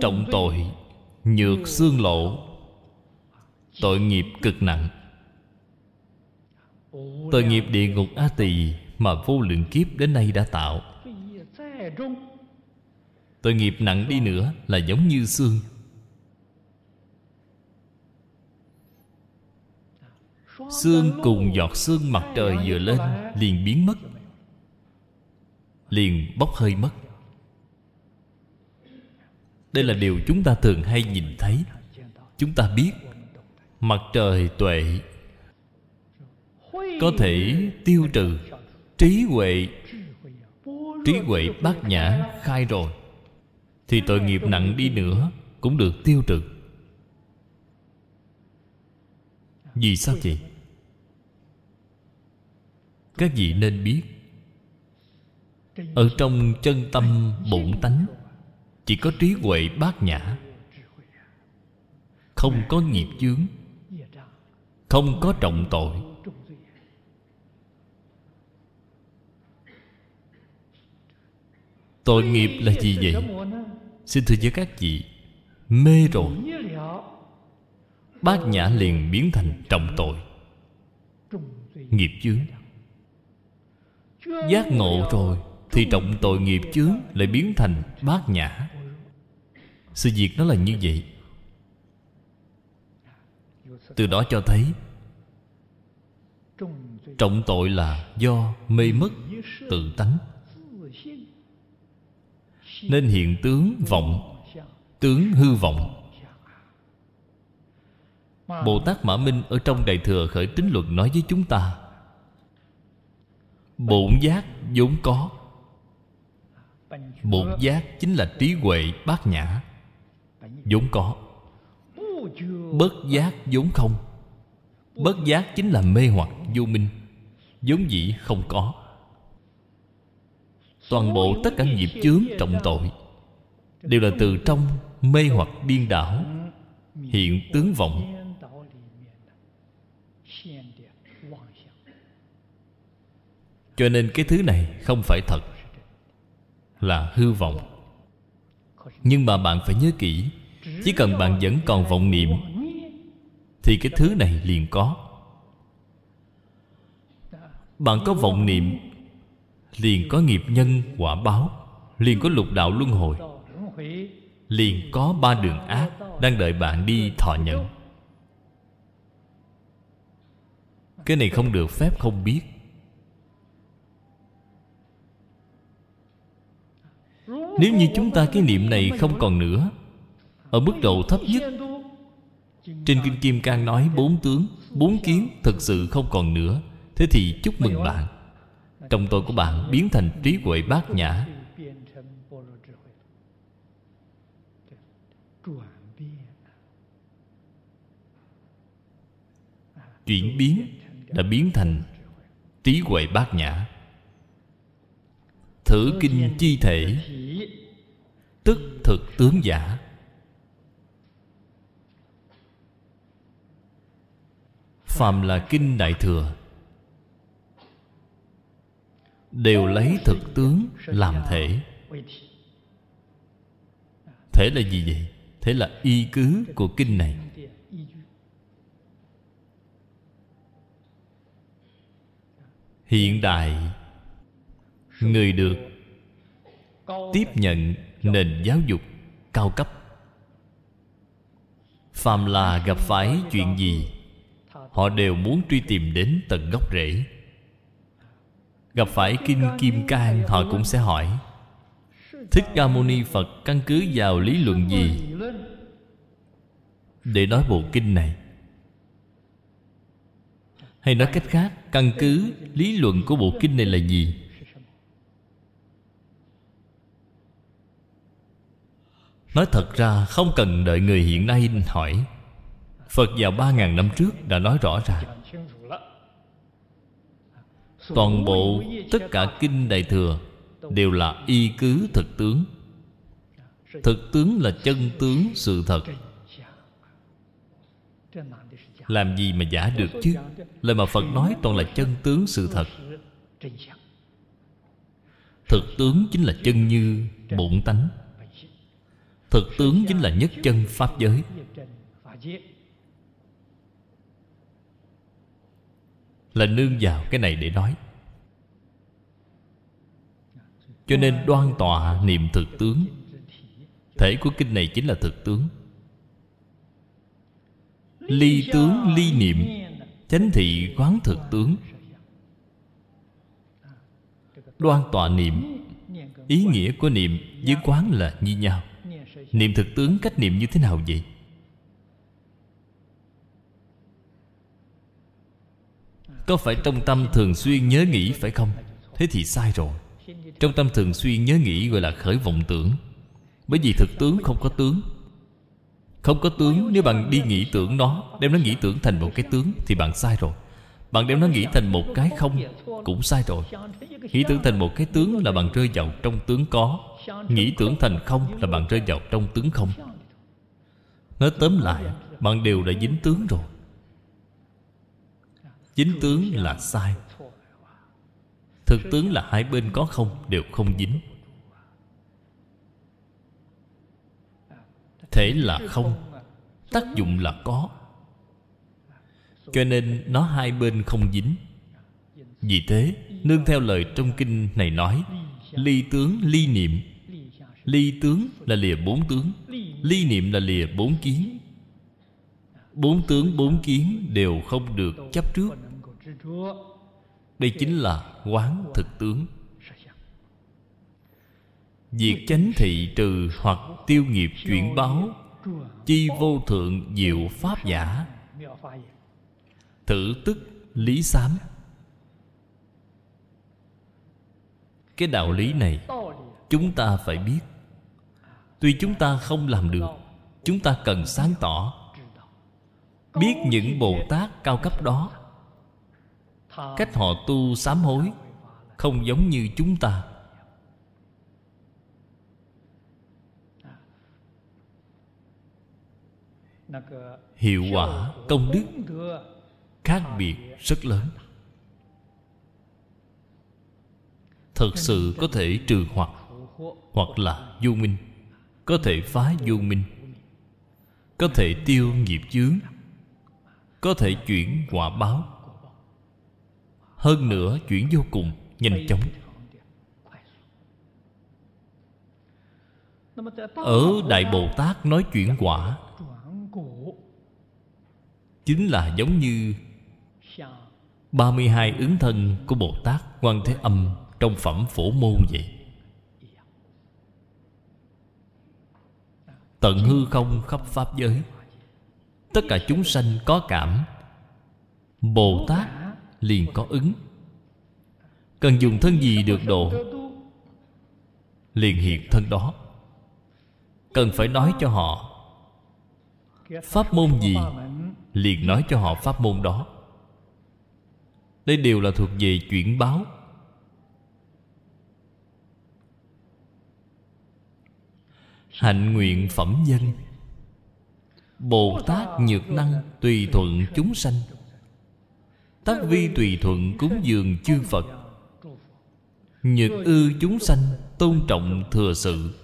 Trọng tội nhược xương lộ, tội nghiệp cực nặng, tội nghiệp địa ngục A Tỳ mà vô lượng kiếp đến nay đã tạo. Tội nghiệp nặng đi nữa là giống như xương. Xương cùng giọt xương mặt trời vừa lên liền biến mất, liền bốc hơi mất. Đây là điều chúng ta thường hay nhìn thấy. Chúng ta biết mặt trời tuệ có thể tiêu trừ trí huệ, trí huệ bát nhã khai rồi, thì tội nghiệp nặng đi nữa cũng được tiêu trừ. Vì sao vậy? Các vị nên biết, ở trong chân tâm bổn tánh chỉ có trí huệ bát nhã, không có nghiệp chướng, không có trọng tội. Tội nghiệp là gì vậy? Xin thưa với các vị, mê rồi, bát nhã liền biến thành trọng tội, nghiệp chướng. Giác ngộ rồi thì trọng tội nghiệp chướng lại biến thành bát nhã. Sự việc nó là như vậy. Từ đó cho thấy Trọng tội là do mê mất tự tánh, nên hiện tướng vọng, tướng hư vọng. Bồ Tát Mã Minh ở trong Đại Thừa Khởi Tín Luận nói với chúng ta: bổn giác vốn có. Bổn giác chính là trí huệ bát nhã vốn có. Bất giác vốn không. Bất giác chính là mê hoặc vô minh, vốn dĩ không có. Toàn bộ tất cả nghiệp chướng trọng tội đều là từ trong mê hoặc điên đảo hiện tướng vọng. Cho nên cái thứ này không phải thật, là hư vọng. Nhưng mà bạn phải nhớ kỹ, chỉ cần bạn vẫn còn vọng niệm thì cái thứ này liền có. Bạn có vọng niệm liền có nghiệp nhân quả báo, liền có lục đạo luân hồi, liền có ba đường ác đang đợi bạn đi thọ nhận. Cái này không được phép không biết. Nếu như chúng ta cái niệm này không còn nữa, ở mức độ thấp nhất, trên Kinh Kim Cang nói bốn tướng, bốn kiến thực sự không còn nữa, thế thì chúc mừng bạn. Trọng tội của bạn biến thành trí huệ bát nhã. Chuyển biến đã biến thành trí huệ bát nhã. Thử kinh chi thể, tức thực tướng giả. Phàm là kinh Đại Thừa đều lấy thực tướng làm thể. Thể là gì vậy? Thể là y cứ của kinh này. Hiện đại, người được tiếp nhận nền giáo dục cao cấp, phàm là gặp phải chuyện gì, họ đều muốn truy tìm đến tận gốc rễ. Gặp phải Kinh Kim Cang, họ cũng sẽ hỏi Thích Ca Mâu Ni Phật căn cứ vào lý luận gì để nói bộ kinh này. Hay nói cách khác, căn cứ lý luận của bộ kinh này là gì? Nói thật ra không cần đợi người hiện nay hỏi, Phật vào ba ngàn năm trước đã nói rõ ràng. Toàn bộ tất cả kinh Đại Thừa đều là y cứ thực tướng. Thực tướng là chân tướng sự thật. Làm gì mà giả được chứ? Lời mà Phật nói toàn là chân tướng sự thật. Thực tướng chính là chân như bổn tánh. Thực tướng chính là nhất chân pháp giới. Là nương vào cái này để nói. Cho nên đoan tọa niệm thực tướng. Thể của kinh này chính là thực tướng. Ly tướng ly niệm, chánh thị quán thực tướng. Đoan tọa niệm, ý nghĩa của niệm với quán là như nhau. Niệm thực tướng cách niệm như thế nào vậy? Có phải trong tâm thường xuyên nhớ nghĩ phải không? Thế thì sai rồi. Trong tâm thường xuyên nhớ nghĩ gọi là khởi vọng tưởng. Bởi vì thực tướng không có tướng. Không có tướng, nếu bạn đi nghĩ tưởng nó, đem nó nghĩ tưởng thành một cái tướng thì bạn sai rồi. Bạn đem nó nghĩ thành một cái không cũng sai rồi. Nghĩ tưởng thành một cái tướng là bạn rơi vào trong tướng có. Nghĩ tưởng thành không là bạn rơi vào trong tướng không. Nói tóm lại, bạn đều đã dính tướng rồi. Dính tướng là sai. Thực tướng là hai bên có không đều không dính. Thể là không, tác dụng là có. Cho nên nó hai bên không dính. Vì thế, nương theo lời trong kinh này nói, ly tướng ly niệm. Ly tướng là lìa bốn tướng, ly niệm là lìa bốn kiến. Bốn tướng bốn kiến đều không được chấp trước, Đây chính là quán thực tướng. Việc chánh thị trừ hoặc tiêu nghiệp chuyển báo chi vô thượng diệu pháp giả, thử tức lý sám. Cái đạo lý này chúng ta phải biết. Tuy chúng ta không làm được, chúng ta cần sáng tỏ, biết những Bồ Tát cao cấp đó, cách họ tu sám hối không giống như chúng ta. Hiệu quả công đức khác biệt rất lớn, thật sự có thể trừ hoặc, hoặc là vô minh, có thể phá vô minh, có thể tiêu nghiệp chướng, có thể chuyển quả báo. Hơn nữa chuyển vô cùng nhanh chóng. Ở Đại Bồ Tát nói chuyển quả chính là giống như ba mươi hai ứng thân của Bồ Tát Quan Thế Âm trong phẩm Phổ Môn vậy. Tận hư không khắp pháp giới, tất cả chúng sanh có cảm, Bồ Tát liền có ứng. Cần dùng thân gì được độ, liền hiện thân đó. Cần phải nói cho họ pháp môn gì, liền nói cho họ pháp môn đó. Đây đều là thuộc về chuyển báo. Hạnh nguyện phẩm nhân, Bồ Tát nhược năng tùy thuận chúng sanh, tác vi tùy thuận cúng dường chư Phật, nhược ư chúng sanh tôn trọng thừa sự,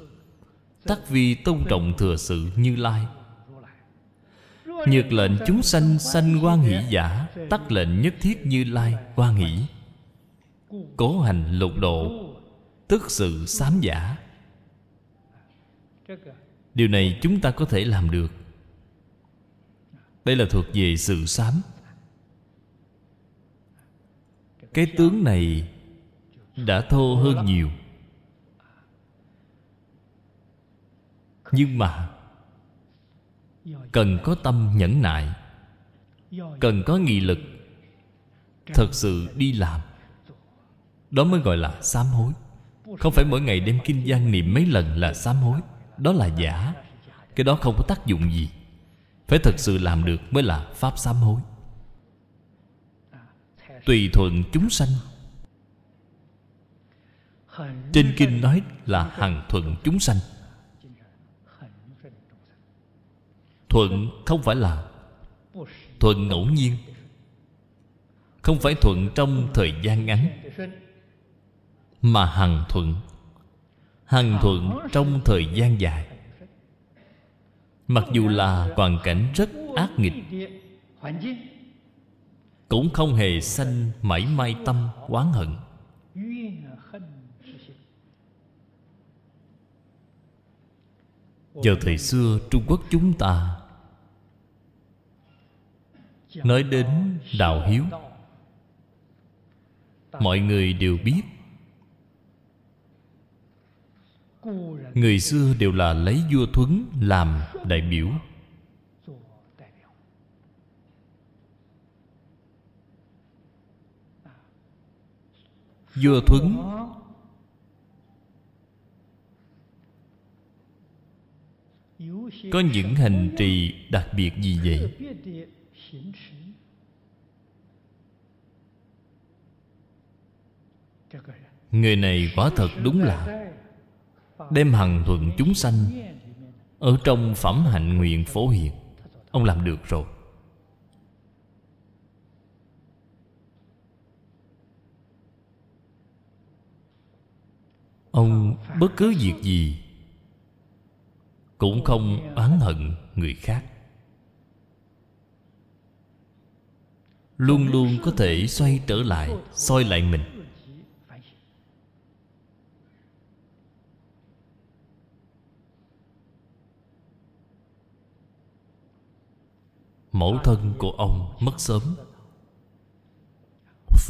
tác vi tôn trọng thừa sự Như Lai. Nhược lệnh chúng sanh sanh quan hỷ giả, tắc lệnh nhất thiết Như Lai quan hỷ. Cố hành lục độ, tức sự sám giả. Điều này chúng ta có thể làm được. Đây là thuộc về sự sám. Cái tướng này đã thô hơn nhiều, nhưng mà cần có tâm nhẫn nại, cần có nghị lực, thật sự đi làm. Đó mới gọi là sám hối. Không phải mỗi ngày đem kinh văn niệm mấy lần là sám hối. Đó là giả. Cái đó không có tác dụng gì. Phải thật sự làm được mới là pháp sám hối. Tùy thuận chúng sanh, trên kinh nói là hằng thuận chúng sanh. Thuận không phải là thuận ngẫu nhiên, không phải thuận trong thời gian ngắn, mà hằng thuận. Hằng thuận trong thời gian dài. Mặc dù là hoàn cảnh rất ác nghịch, cũng không hề sanh mảy may tâm oán hận. Vào thời xưa Trung Quốc chúng ta nói đến đạo hiếu, mọi người đều biết. Người xưa đều là lấy vua Thuấn làm đại biểu. Vua Thuấn có những hành trì đặc biệt gì vậy? Người này quả thật đúng là đem hằng thuận chúng sanh ở trong phẩm hạnh nguyện phổ hiện. Ông làm được rồi. Ông bất cứ việc gì cũng không oán hận người khác, luôn luôn có thể xoay trở lại, soi lại mình. Mẫu thân của ông mất sớm,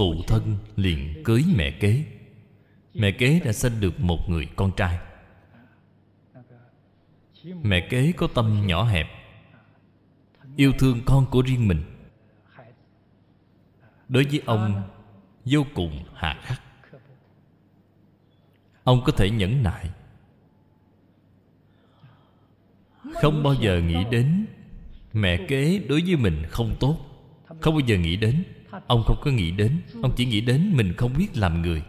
phụ thân liền cưới mẹ kế. Mẹ kế đã sinh được một người con trai. Mẹ kế có tâm nhỏ hẹp, yêu thương con của riêng mình, đối với ông vô cùng hà khắc. Ông có thể nhẫn nại, không bao giờ nghĩ đến mẹ kế đối với mình không tốt. Không bao giờ nghĩ đến. Ông không có nghĩ đến. Ông chỉ nghĩ đến mình không biết làm người,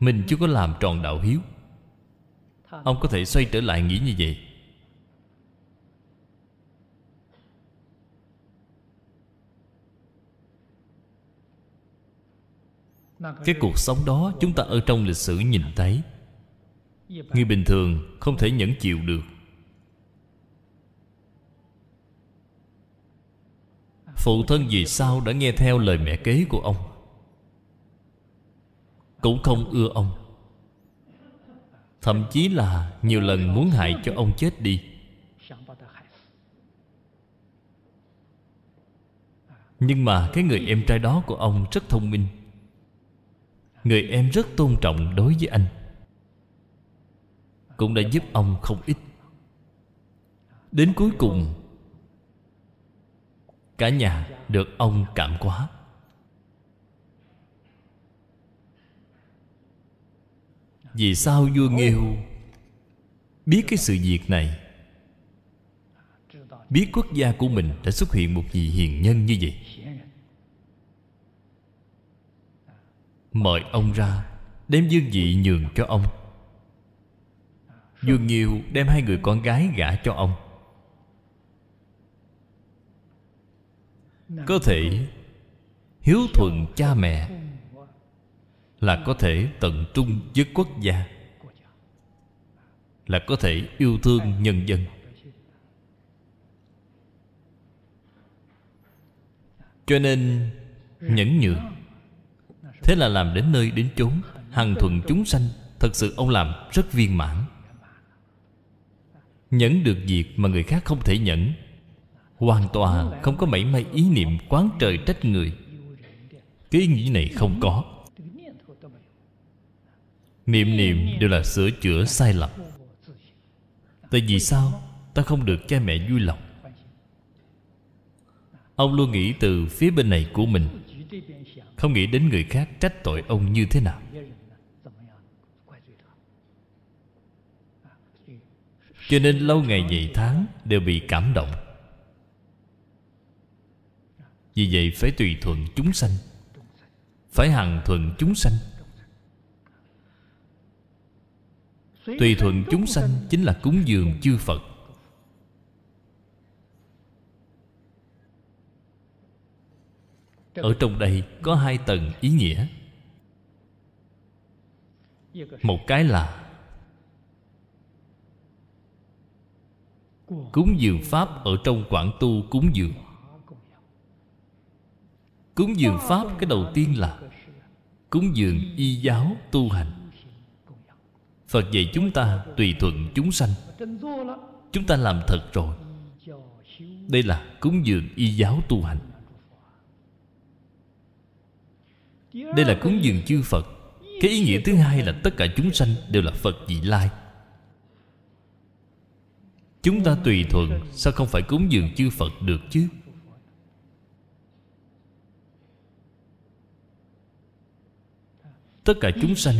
mình chưa có làm tròn đạo hiếu. Ông có thể xoay trở lại nghĩ như vậy. Cái cuộc sống đó chúng ta ở trong lịch sử nhìn thấy. Người bình thường không thể nhẫn chịu được. Phụ thân vì sao đã nghe theo lời mẹ kế của ông, cũng không ưa ông, thậm chí là nhiều lần muốn hại cho ông chết đi. Nhưng mà cái người em trai đó của ông rất thông minh. Người em rất tôn trọng đối với anh, cũng đã giúp ông không ít. Đến cuối cùng cả nhà được ông cảm hóa. Vì sao vua Nghiêu biết cái sự việc này, biết quốc gia của mình đã xuất hiện một vị hiền nhân như vậy, mời ông ra, đem vương vị nhường cho ông. Vua Nghiêu đem hai người con gái gả cho ông. Có thể hiếu thuận cha mẹ là có thể tận trung với quốc gia, là có thể yêu thương nhân dân. Cho nên nhẫn nhượng. Thế là làm đến nơi đến chốn, hằng thuận chúng sanh. Thật sự ông làm rất viên mãn. Nhẫn được việc mà người khác không thể nhẫn, hoàn toàn không có mảy may ý niệm quán trời trách người. Cái ý nghĩ này không có. Niệm niệm đều là sửa chữa sai lầm. Tại vì sao ta không được cha mẹ vui lòng? Ông luôn nghĩ từ phía bên này của mình, không nghĩ đến người khác trách tội ông như thế nào. Cho nên lâu ngày vậy tháng đều bị cảm động. Vì vậy phải tùy thuận chúng sanh, phải hằng thuận chúng sanh. Tùy thuận chúng sanh chính là cúng dường chư Phật. Ở trong đây có hai tầng ý nghĩa. Một cái là cúng dường Pháp ở trong quảng tu cúng dường. Cúng dường Pháp cái đầu tiên là cúng dường y giáo tu hành. Phật dạy chúng ta tùy thuận chúng sanh. Chúng ta làm thật rồi. Đây là cúng dường y giáo tu hành. Đây là cúng dường chư Phật. Cái ý nghĩa thứ hai là tất cả chúng sanh đều là Phật vị lai. Chúng ta tùy thuận, sao không phải cúng dường chư Phật được chứ? Tất cả chúng sanh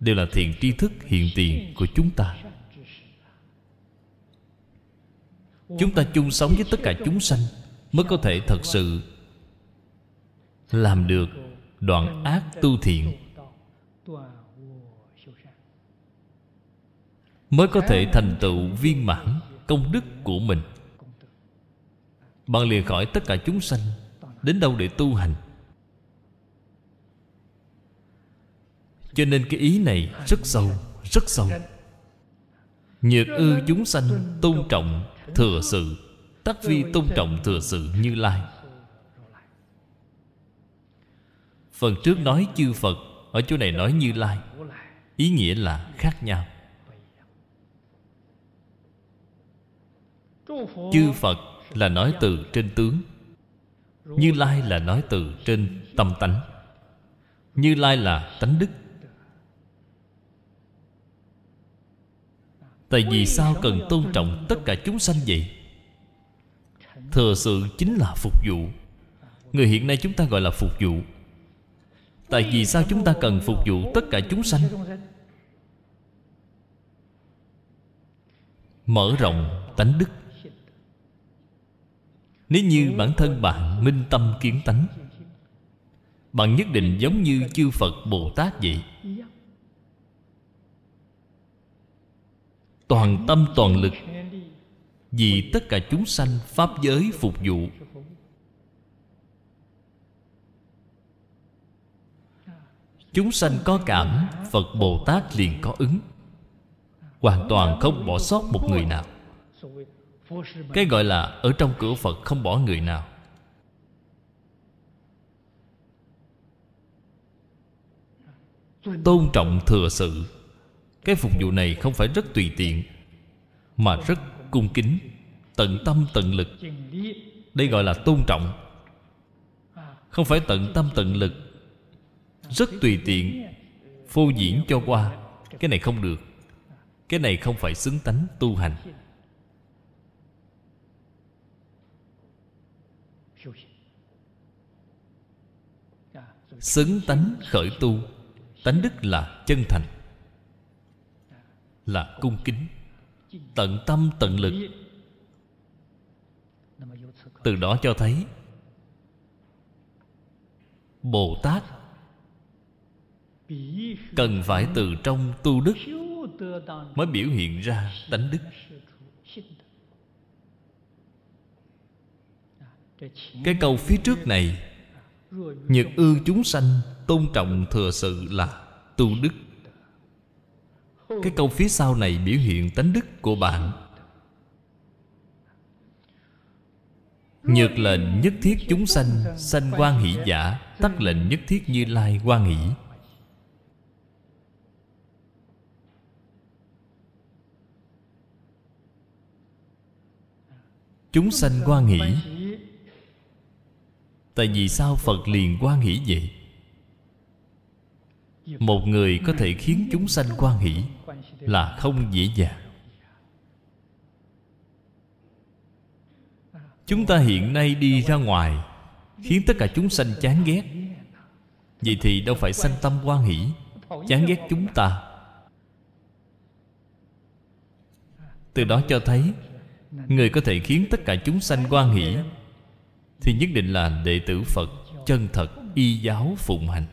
đều là thiện tri thức hiện tiền của chúng ta. Chúng ta chung sống với tất cả chúng sanh mới có thể thật sự làm được đoạn ác tu thiện, mới có thể thành tựu viên mãn công đức của mình. Bạn lìa khỏi tất cả chúng sanh, đến đâu để tu hành? Cho nên cái ý này rất sâu, rất sâu. Nhược ư chúng sanh tôn trọng thừa sự, tắc vi tôn trọng thừa sự Như Lai. Phần trước nói chư Phật, ở chỗ này nói Như Lai. Ý nghĩa là khác nhau. Chư Phật là nói từ trên tướng, Như Lai là nói từ trên tâm tánh. Như Lai là tánh đức. Tại vì sao cần tôn trọng tất cả chúng sanh vậy? Thừa sự chính là phục vụ. Người hiện nay chúng ta gọi là phục vụ. Tại vì sao chúng ta cần phục vụ tất cả chúng sanh? Mở rộng tánh đức. Nếu như bản thân bạn minh tâm kiến tánh, bạn nhất định giống như chư Phật Bồ Tát vậy. Toàn tâm toàn lực vì tất cả chúng sanh pháp giới phục vụ. Chúng sanh có cảm, Phật Bồ Tát liền có ứng. Hoàn toàn không bỏ sót một người nào. Cái gọi là ở trong cửa Phật không bỏ người nào. Tôn trọng thừa sự. Cái phục vụ này không phải rất tùy tiện, mà rất cung kính, tận tâm tận lực. Đây gọi là tôn trọng. Không phải tận tâm tận lực rất tùy tiện, phô diễn cho qua. Cái này không được. Cái này không phải xứng tánh tu hành. Xứng tánh khởi tu. Tánh đức là chân thành, là cung kính, tận tâm tận lực. Từ đó cho thấy Bồ Tát cần phải từ trong tu đức mới biểu hiện ra tánh đức. Cái câu phía trước này, nhược ư chúng sanh tôn trọng thừa sự là tu đức. Cái câu phía sau này biểu hiện tánh đức của bạn. Nhược lệnh nhất thiết chúng sanh sanh hoan hỷ giả, tắc lệnh nhất thiết Như Lai hoan hỷ. Chúng sanh hoan hỷ. Tại vì sao Phật liền hoan hỷ vậy? Một người có thể khiến chúng sanh hoan hỷ là không dễ dàng. Chúng ta hiện nay đi ra ngoài khiến tất cả chúng sanh chán ghét, vậy thì đâu phải sanh tâm hoan hỷ. Chán ghét chúng ta. Từ đó cho thấy người có thể khiến tất cả chúng sanh hoan hỷ thì nhất định là đệ tử Phật chân thật, y giáo phụng hành.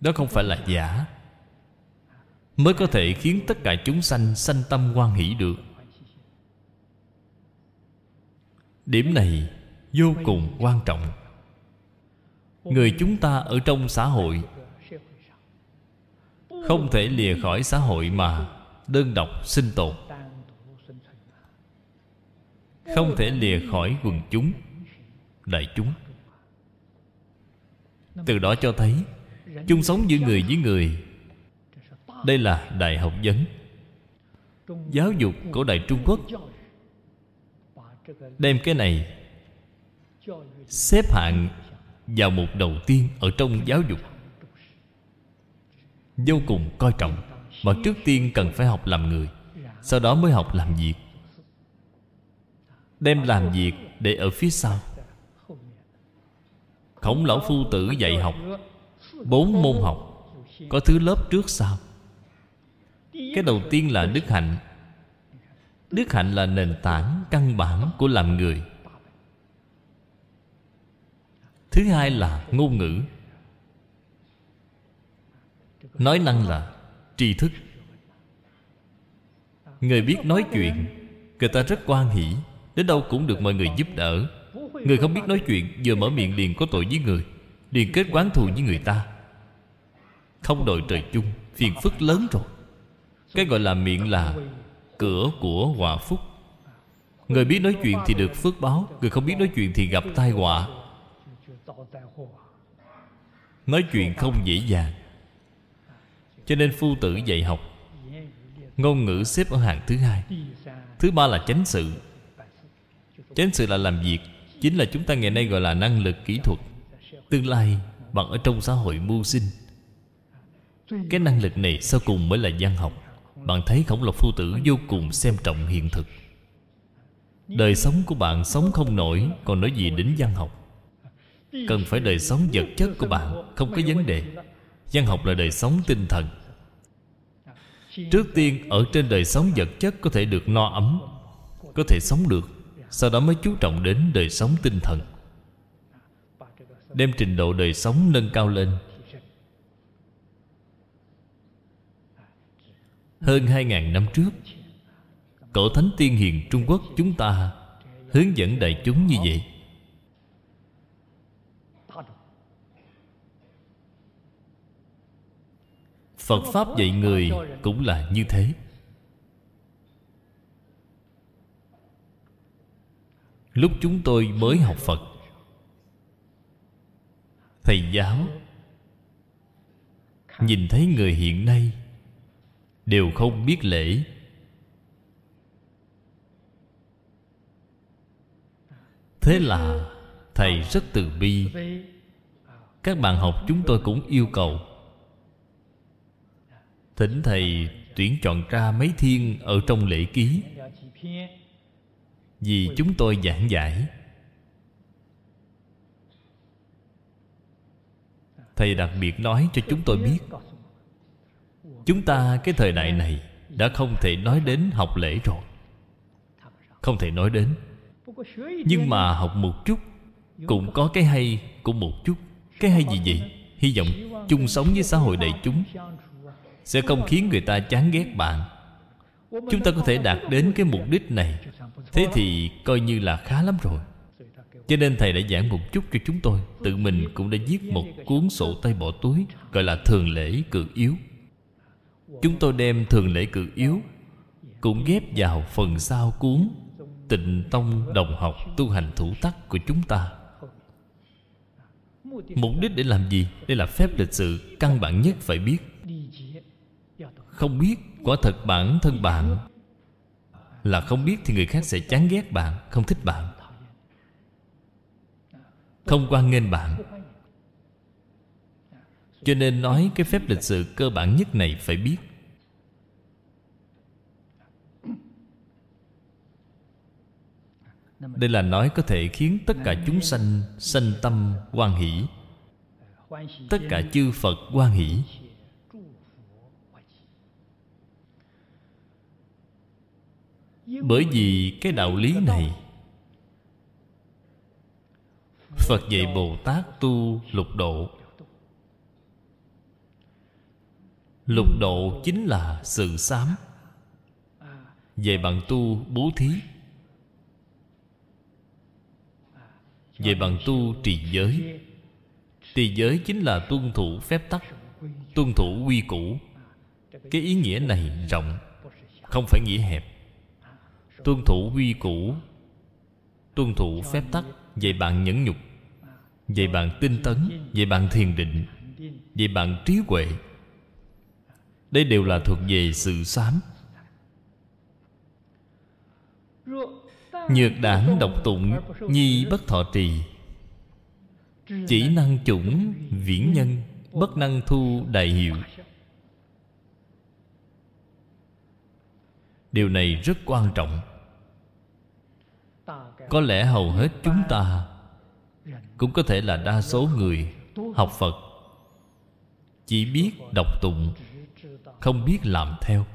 Đó không phải là giả. Mới có thể khiến tất cả chúng sanh sanh tâm hoan hỷ được. Điểm này vô cùng quan trọng. Người chúng ta ở trong xã hội không thể lìa khỏi xã hội mà đơn độc sinh tồn, không thể lìa khỏi quần chúng, đại chúng. Từ đó cho thấy chung sống giữa người với người, đây là đại học vấn. Giáo dục cổ đại Trung Quốc đem cái này xếp hạng vào mục đầu tiên ở trong giáo dục, vô cùng coi trọng. Mà trước tiên cần phải học làm người, sau đó mới học làm việc. Đem làm việc để ở phía sau. Khổng Lão Phu Tử dạy học bốn môn học, có thứ lớp trước sau. Cái đầu tiên là đức hạnh. Đức hạnh là nền tảng căn bản của làm người. Thứ hai là ngôn ngữ. Nói năng là tri thức. Người biết nói chuyện, người ta rất hoan hỷ, đến đâu cũng được mọi người giúp đỡ. Người không biết nói chuyện, vừa mở miệng liền có tội với người, liền kết oán thù với người ta, không đội trời chung, phiền phức lớn rồi. Cái gọi là miệng là cửa của họa phúc. Người biết nói chuyện thì được phước báo, người không biết nói chuyện thì gặp tai họa. Nói chuyện không dễ dàng. Cho nên Phu Tử dạy học ngôn ngữ xếp ở hàng thứ hai. Thứ ba là chánh sự. Chánh sự là làm việc, chính là chúng ta ngày nay gọi là năng lực kỹ thuật. tương lai bạn ở trong xã hội mưu sinh. Cái năng lực này sau cùng mới là văn học. Bạn thấy Khổng Lão Phu Tử vô cùng xem trọng hiện thực. Đời sống của bạn sống không nổi, còn nói gì đến văn học. Cần phải đời sống vật chất của bạn không có vấn đề. Văn học là đời sống tinh thần. Trước tiên ở trên đời sống vật chất có thể được no ấm, có thể sống được, sau đó mới chú trọng đến đời sống tinh thần, đem trình độ đời sống nâng cao lên. Hơn hai nghìn năm trước, Cổ Thánh Tiên Hiền Trung Quốc chúng ta hướng dẫn đại chúng như vậy. Phật Pháp dạy người cũng là như thế. Lúc chúng tôi mới học Phật, thầy giáo nhìn thấy người hiện nay đều không biết lễ, thế là thầy rất từ bi. Các bạn học chúng tôi cũng yêu cầu thỉnh thầy tuyển chọn ra mấy thiên ở trong lễ ký, vì chúng tôi giảng giải. Thầy đặc biệt nói cho chúng tôi biết, chúng ta cái thời đại này đã không thể nói đến học lễ rồi, không thể nói đến. Nhưng mà học một chút cũng có cái hay của một chút. Cái hay gì vậy? Hy vọng chung sống với xã hội đại chúng sẽ không khiến người ta chán ghét bạn. Chúng ta có thể đạt đến cái mục đích này, thế thì coi như là khá lắm rồi. Cho nên thầy đã giảng một chút cho chúng tôi. Tự mình cũng đã viết một cuốn sổ tay bỏ túi, gọi là Thường Lễ Cực Yếu. Chúng tôi đem Thường Lễ Cực Yếu cũng ghép vào phần sau cuốn Tịnh Tông Đồng Học Tu Hành Thủ Tắc của chúng ta. Mục đích để làm gì? Đây là phép lịch sự căn bản nhất phải biết. Không biết, quả thật bản thân bạn là không biết thì người khác sẽ chán ghét bạn, không thích bạn, không hoan nghênh bạn. Cho nên nói cái phép lịch sự cơ bản nhất này phải biết. Đây là nói có thể khiến tất cả chúng sanh sanh tâm hoan hỷ, tất cả chư Phật hoan hỷ. Bởi vì cái đạo lý này Phật dạy Bồ Tát tu lục độ. Lục độ chính là sự sám. Về bằng tu bố thí, về bằng tu trì giới. Trì giới chính là tuân thủ phép tắc, tuân thủ quy củ. Cái ý nghĩa này rộng, không phải nghĩa hẹp. Tuân thủ quy củ, tuân thủ phép tắc, vậy bạn nhẫn nhục, vậy bạn tinh tấn, vậy bạn thiền định, vậy bạn trí huệ. Đây đều là thuộc về sự sám. Nhược đảng độc tụng, nhi bất thọ trì. Chỉ năng chủng viễn nhân, bất năng thu đại hiệu. Điều này rất quan trọng. Có lẽ hầu hết chúng ta, cũng có thể là đa số người học Phật, chỉ biết đọc tụng, không biết làm theo.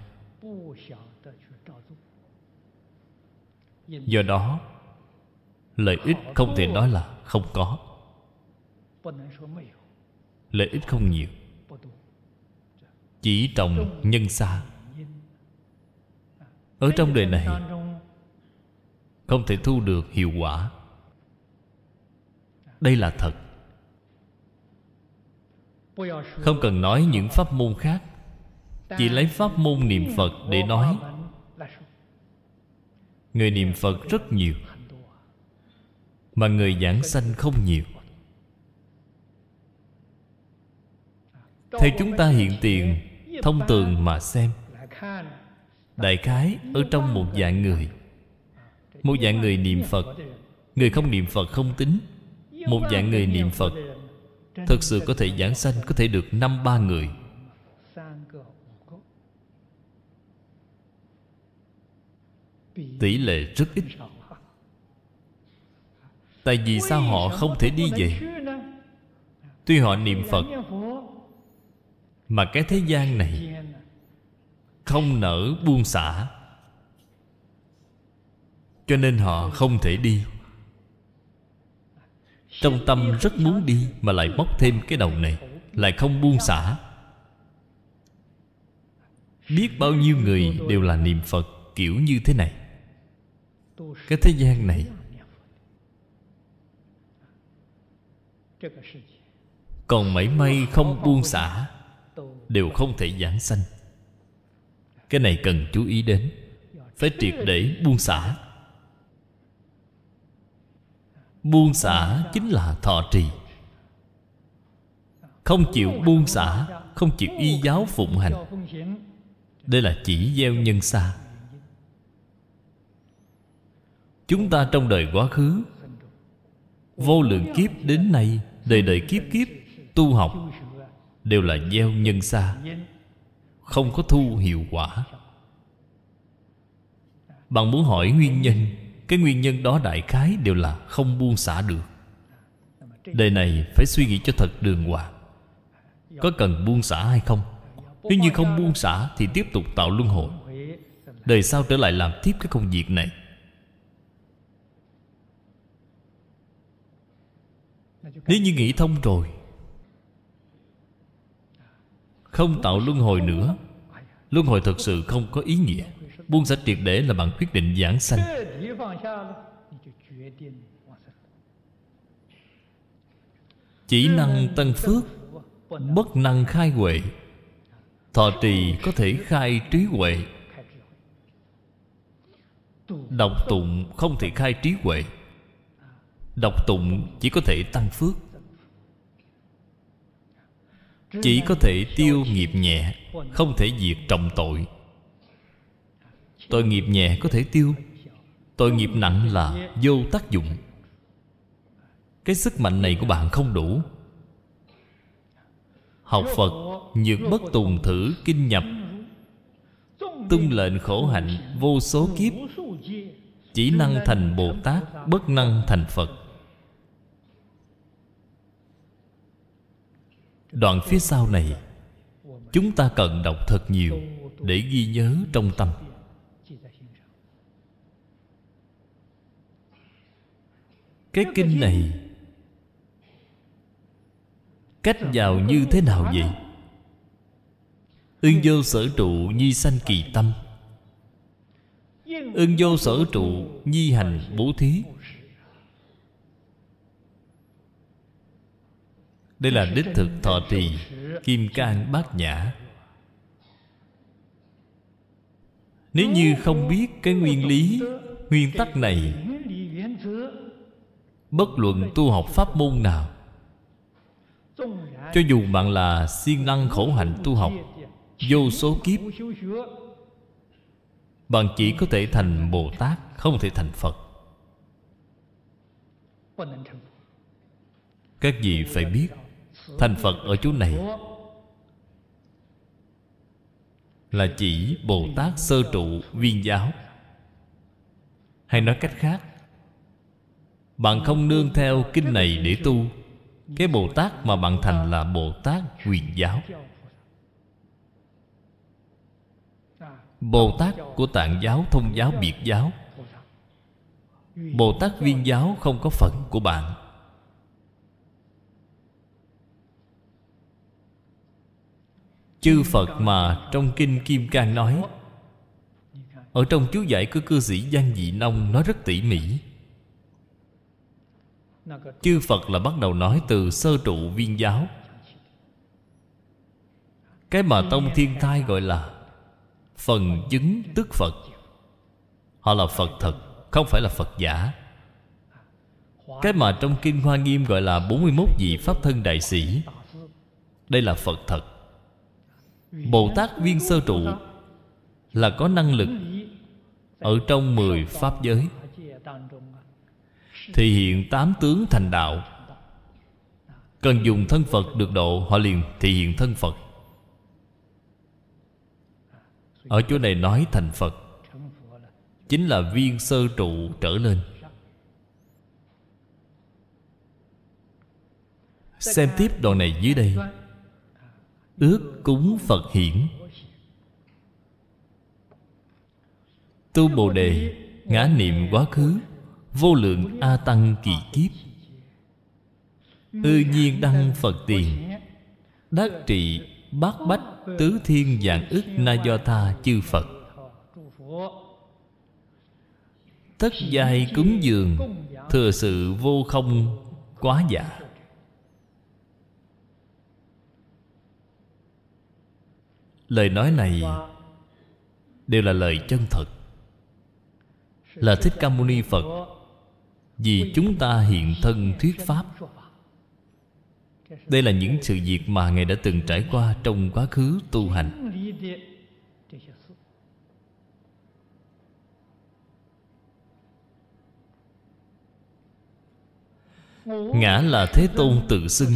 Do đó, lợi ích không thể nói là không có. Lợi ích không nhiều, chỉ trồng nhân xa. Ở trong đời này không thể thu được hiệu quả. Đây là thật. Không cần nói những pháp môn khác, chỉ lấy pháp môn niệm Phật để nói. Người niệm Phật rất nhiều, mà người giảng sanh không nhiều. Theo chúng ta hiện tiền thông tường mà xem, đại khái ở trong một dạng người, một dạng người niệm Phật, người không niệm Phật không tính. Một dạng người niệm Phật thật sự có thể giảng sanh, có thể được năm ba người. Tỷ lệ rất ít. Tại vì sao họ không thể đi về? Tuy họ niệm Phật, mà cái thế gian này không nỡ buông xả, cho nên họ không thể đi. Trong tâm rất muốn đi, mà lại móc thêm cái đầu này, lại không buông xả. Biết bao nhiêu người đều là niệm Phật kiểu như thế này. Cái thế gian này còn mảy may không buông xả, đều không thể giảng sanh. Cái này cần chú ý đến. Phải triệt để buông xả. Buông xả chính là thọ trì. Không chịu buông xả, không chịu y giáo phụng hành, đây là chỉ gieo nhân xa. Chúng ta trong đời quá khứ, vô lượng kiếp đến nay, đời đời kiếp kiếp tu học đều là gieo nhân xa, không có thu hiệu quả. Bạn muốn hỏi nguyên nhân, cái nguyên nhân đó đại khái đều là không buông xả được. Đời này phải suy nghĩ cho thật đường hoàng, có cần buông xả hay không. Nếu như không buông xả thì tiếp tục tạo luân hồi, đời sau trở lại làm tiếp cái công việc này. Nếu như nghĩ thông rồi, không tạo luân hồi nữa, luân hồi thật sự không có ý nghĩa. Buông xả triệt để là bạn quyết định giảng sanh. Chỉ năng tân phước, bất năng khai huệ. Thọ trì có thể khai trí huệ, đọc tụng không thể khai trí huệ. Đọc tụng chỉ có thể tăng phước, chỉ có thể tiêu nghiệp nhẹ, không thể diệt trọng tội. Tội nghiệp nhẹ có thể tiêu, tội nghiệp nặng là vô tác dụng. Cái sức mạnh này của bạn không đủ. Học Phật nhược bất tùng thử kinh nhập, tung lệnh khổ hạnh vô số kiếp, chỉ năng thành Bồ Tát, bất năng thành Phật. Đoạn phía sau này chúng ta cần đọc thật nhiều để ghi nhớ trong tâm. Cái kinh này cách vào như thế nào vậy? Ưng vô sở trụ nhi sanh kỳ tâm, ưng vô sở trụ nhi hành bố thí. Đây là đích thực thọ trì Kim Cang Bát Nhã. Nếu như không biết cái nguyên lý, nguyên tắc này, bất luận tu học pháp môn nào, cho dù bạn là siêng năng khổ hạnh tu học vô số kiếp, bạn chỉ có thể thành Bồ Tát, không thể thành Phật. Các vị phải biết, thành Phật ở chỗ này là chỉ Bồ Tát sơ trụ viên giáo. Hay nói cách khác, bạn không nương theo kinh này để tu, cái Bồ Tát mà bạn thành là Bồ Tát huyền giáo, Bồ Tát của Tạng giáo, Thông giáo, Biệt giáo. Bồ Tát viên giáo không có phận của bạn. Chư Phật mà trong Kinh Kim Cang nói, ở trong chú giải của cư sĩ Giang Dị Nông nói rất tỉ mỉ. Chư Phật là bắt đầu nói từ sơ trụ viên giáo. Cái mà Tông Thiên Thai gọi là phần chứng tức Phật. Họ là Phật thật, không phải là Phật giả. Cái mà trong Kinh Hoa Nghiêm gọi là bốn mươi mốt vị Pháp thân đại sĩ, đây là Phật thật. Bồ Tát viên sơ trụ là có năng lực ở trong mười Pháp giới, thì hiện tám tướng thành đạo. cần dùng thân Phật được độ, họ liền thể hiện thân Phật. Ở chỗ này nói thành Phật chính là viên sơ trụ trở lên. Xem tiếp đoạn này dưới đây: ước cúng Phật hiển, tu Bồ Đề, ngã niệm quá khứ, vô lượng A Tăng kỳ kiếp, ư nhiên đăng Phật tiền, đắc trị bát bách tứ thiên vạn ức na do tha chư Phật. Tất giai cúng dường, thừa sự vô không quá giả. Lời nói này đều là lời chân thật, là Thích Ca Mâu Ni Phật vì chúng ta hiện thân thuyết pháp. Đây là những sự việc mà Ngài đã từng trải qua trong quá khứ tu hành. Ngã là Thế Tôn tự xưng.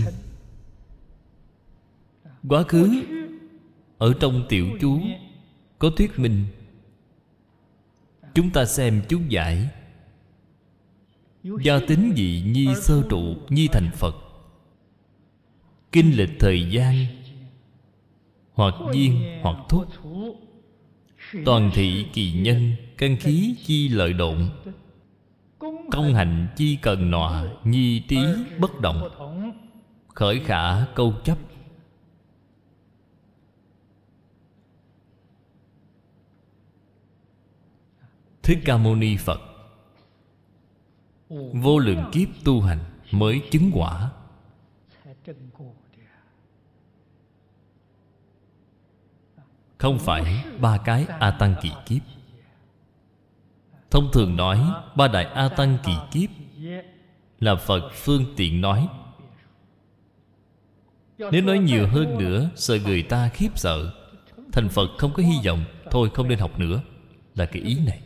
Quá khứ ở trong tiểu chú có thuyết minh, chúng ta xem chú giải: do tính vị nhi sơ trụ nhi thành Phật, kinh lịch thời gian hoặc duyên hoặc thúc, toàn thị kỳ nhân, căn khí chi lợi động, công hạnh chi cần nọa, nhi trí bất động, khởi khả câu chấp. Thích Ca Mâu Ni Phật vô lượng kiếp tu hành mới chứng quả. Không phải ba cái A Tăng kỳ kiếp. Thông thường nói ba đại A Tăng kỳ kiếp là Phật phương tiện nói. Nếu nói nhiều hơn nữa sợ người ta khiếp sợ, thành Phật không có hy vọng, thôi không nên học nữa, là cái ý này.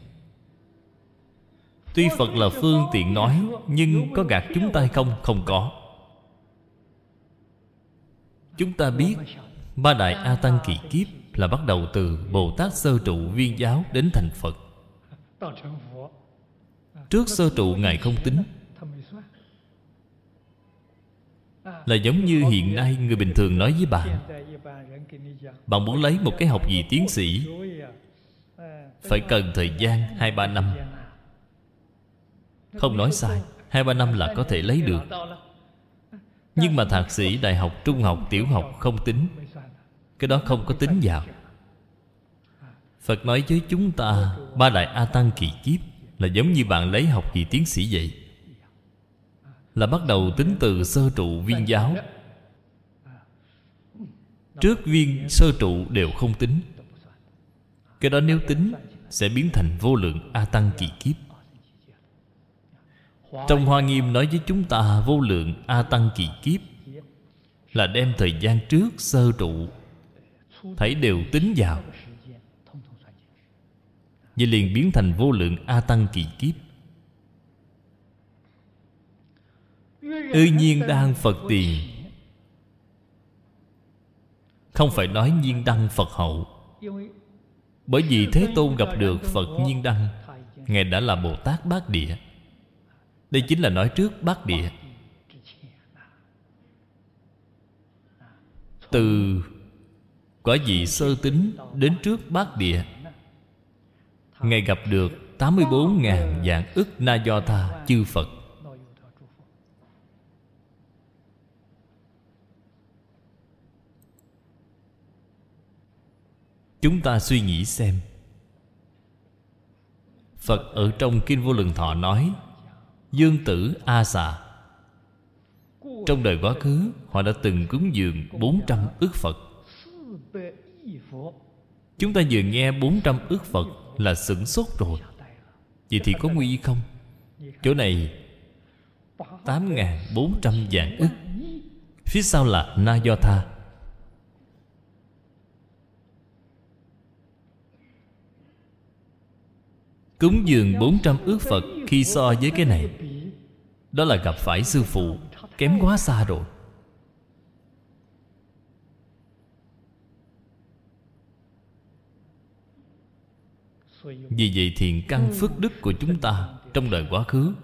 Tuy Phật là phương tiện nói, nhưng có gạt chúng ta hay không? Không có. Chúng ta biết ba đại A Tăng kỳ kiếp là bắt đầu từ Bồ Tát sơ trụ viên giáo đến thành Phật. Trước sơ trụ Ngài không tính, là giống như hiện nay người bình thường nói với bạn: bạn muốn lấy một cái học vị tiến sĩ phải cần thời gian hai ba năm. Không nói sai, hai ba năm là có thể lấy được. Nhưng mà thạc sĩ, đại học, trung học, tiểu học không tính, cái đó không có tính vào. Phật nói với chúng ta ba đại A Tăng kỳ kiếp là giống như bạn lấy học vị tiến sĩ vậy, là bắt đầu tính từ sơ trụ viên giáo. Trước viên sơ trụ đều không tính, cái đó nếu tính sẽ biến thành vô lượng A Tăng kỳ kiếp. Trong Hoa Nghiêm nói với chúng ta vô lượng A Tăng kỳ kiếp là đem thời gian trước sơ trụ thảy đều tính vào, vậy liền biến thành vô lượng A Tăng kỳ kiếp. Ư nhiên đăng Phật tiền, không phải nói nhiên đăng Phật hậu, bởi vì Thế Tôn gặp được Phật nhiên đăng, Ngài đã là Bồ Tát Bát Địa. Đây chính là nói trước Bát Địa. Từ quả vị sơ tính đến trước Bát Địa, Ngài gặp được tám mươi bốn ngàn vạn ức na do tha chư Phật. Chúng ta suy nghĩ xem, Phật ở trong Kinh Vô Lượng Thọ nói Dương Tử A Xà, trong đời quá khứ họ đã từng cúng dường bốn trăm ức Phật. Chúng ta vừa nghe bốn trăm ức Phật là sửng sốt rồi. Vậy thì có nguy không? Chỗ này tám nghìn bốn trăm vạn ức, phía sau là Na Do Tha. Cúng dường bốn trăm ức Phật, khi so với cái này, đó là gặp phải sư phụ, kém quá xa rồi. Vì vậy thiện căn phước đức của chúng ta trong đời quá khứ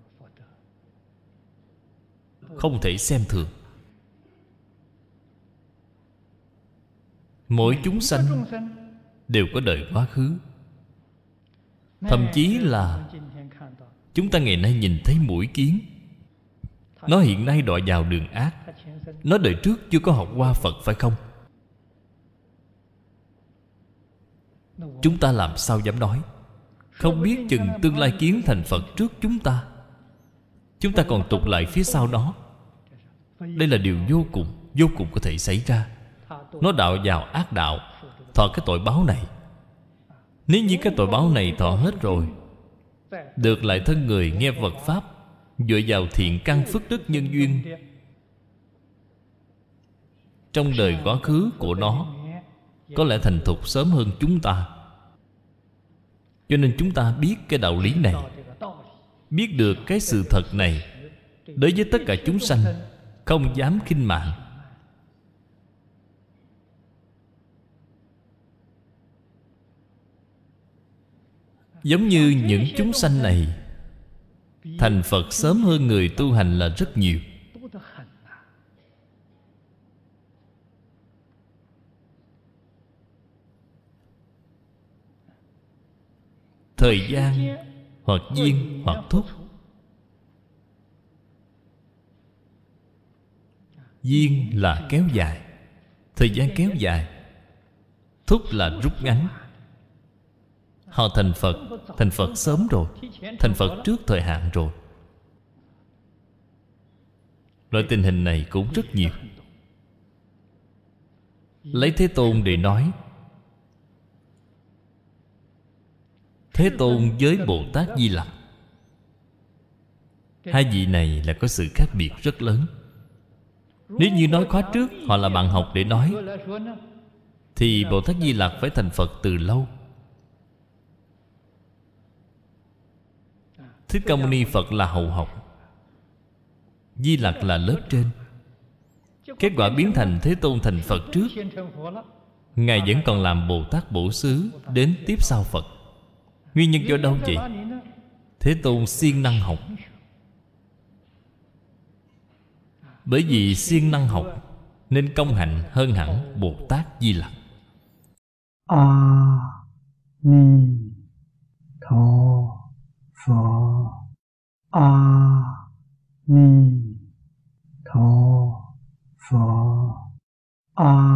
không thể xem thường. Mỗi chúng sanh đều có đời quá khứ. Thậm chí là chúng ta ngày nay nhìn thấy muỗi kiến, nó hiện nay đọa vào đường ác. Nó đời trước chưa có học qua Phật, phải không? Chúng ta làm sao dám nói? Không biết chừng tương lai kiến thành Phật trước chúng ta, chúng ta còn tụt lại phía sau đó. Đây là điều vô cùng, vô cùng có thể xảy ra. Nó đạo vào ác đạo, thọ cái tội báo này. Nếu như cái tội báo này thọ hết rồi, được lại thân người nghe Phật Pháp, dựa vào thiện căn phước đức nhân duyên trong đời quá khứ của nó, có lẽ thành thục sớm hơn chúng ta. Cho nên chúng ta biết cái đạo lý này, biết được cái sự thật này, đối với tất cả chúng sanh không dám khinh mạn. Giống như những chúng sanh này thành Phật sớm hơn người tu hành là rất nhiều. Thời gian hoặc duyên hoặc thúc. Duyên là kéo dài, thời gian kéo dài. Thúc là rút ngắn. Họ thành Phật, thành Phật sớm rồi, thành Phật trước thời hạn rồi. Loại tình hình này cũng rất nhiều. Lấy Thế Tôn để nói, Thế Tôn với Bồ Tát Di Lặc, hai vị này là có sự khác biệt rất lớn. Nếu như nói khóa trước họ là bạn học để nói, thì Bồ Tát Di Lặc phải thành Phật từ lâu. Thích Ca Mâu Ni Phật là hậu học, Di Lặc là lớp trên. Kết quả biến thành Thế Tôn thành Phật trước, Ngài vẫn còn làm Bồ Tát Bổ Xứ đến tiếp sau Phật. Nguyên nhân do đâu vậy? Thế Tôn siêng năng học. Bởi vì siêng năng học nên công hạnh hơn hẳn Bồ Tát Di Lặc. A ni đà Phật. A ni đà Phật. A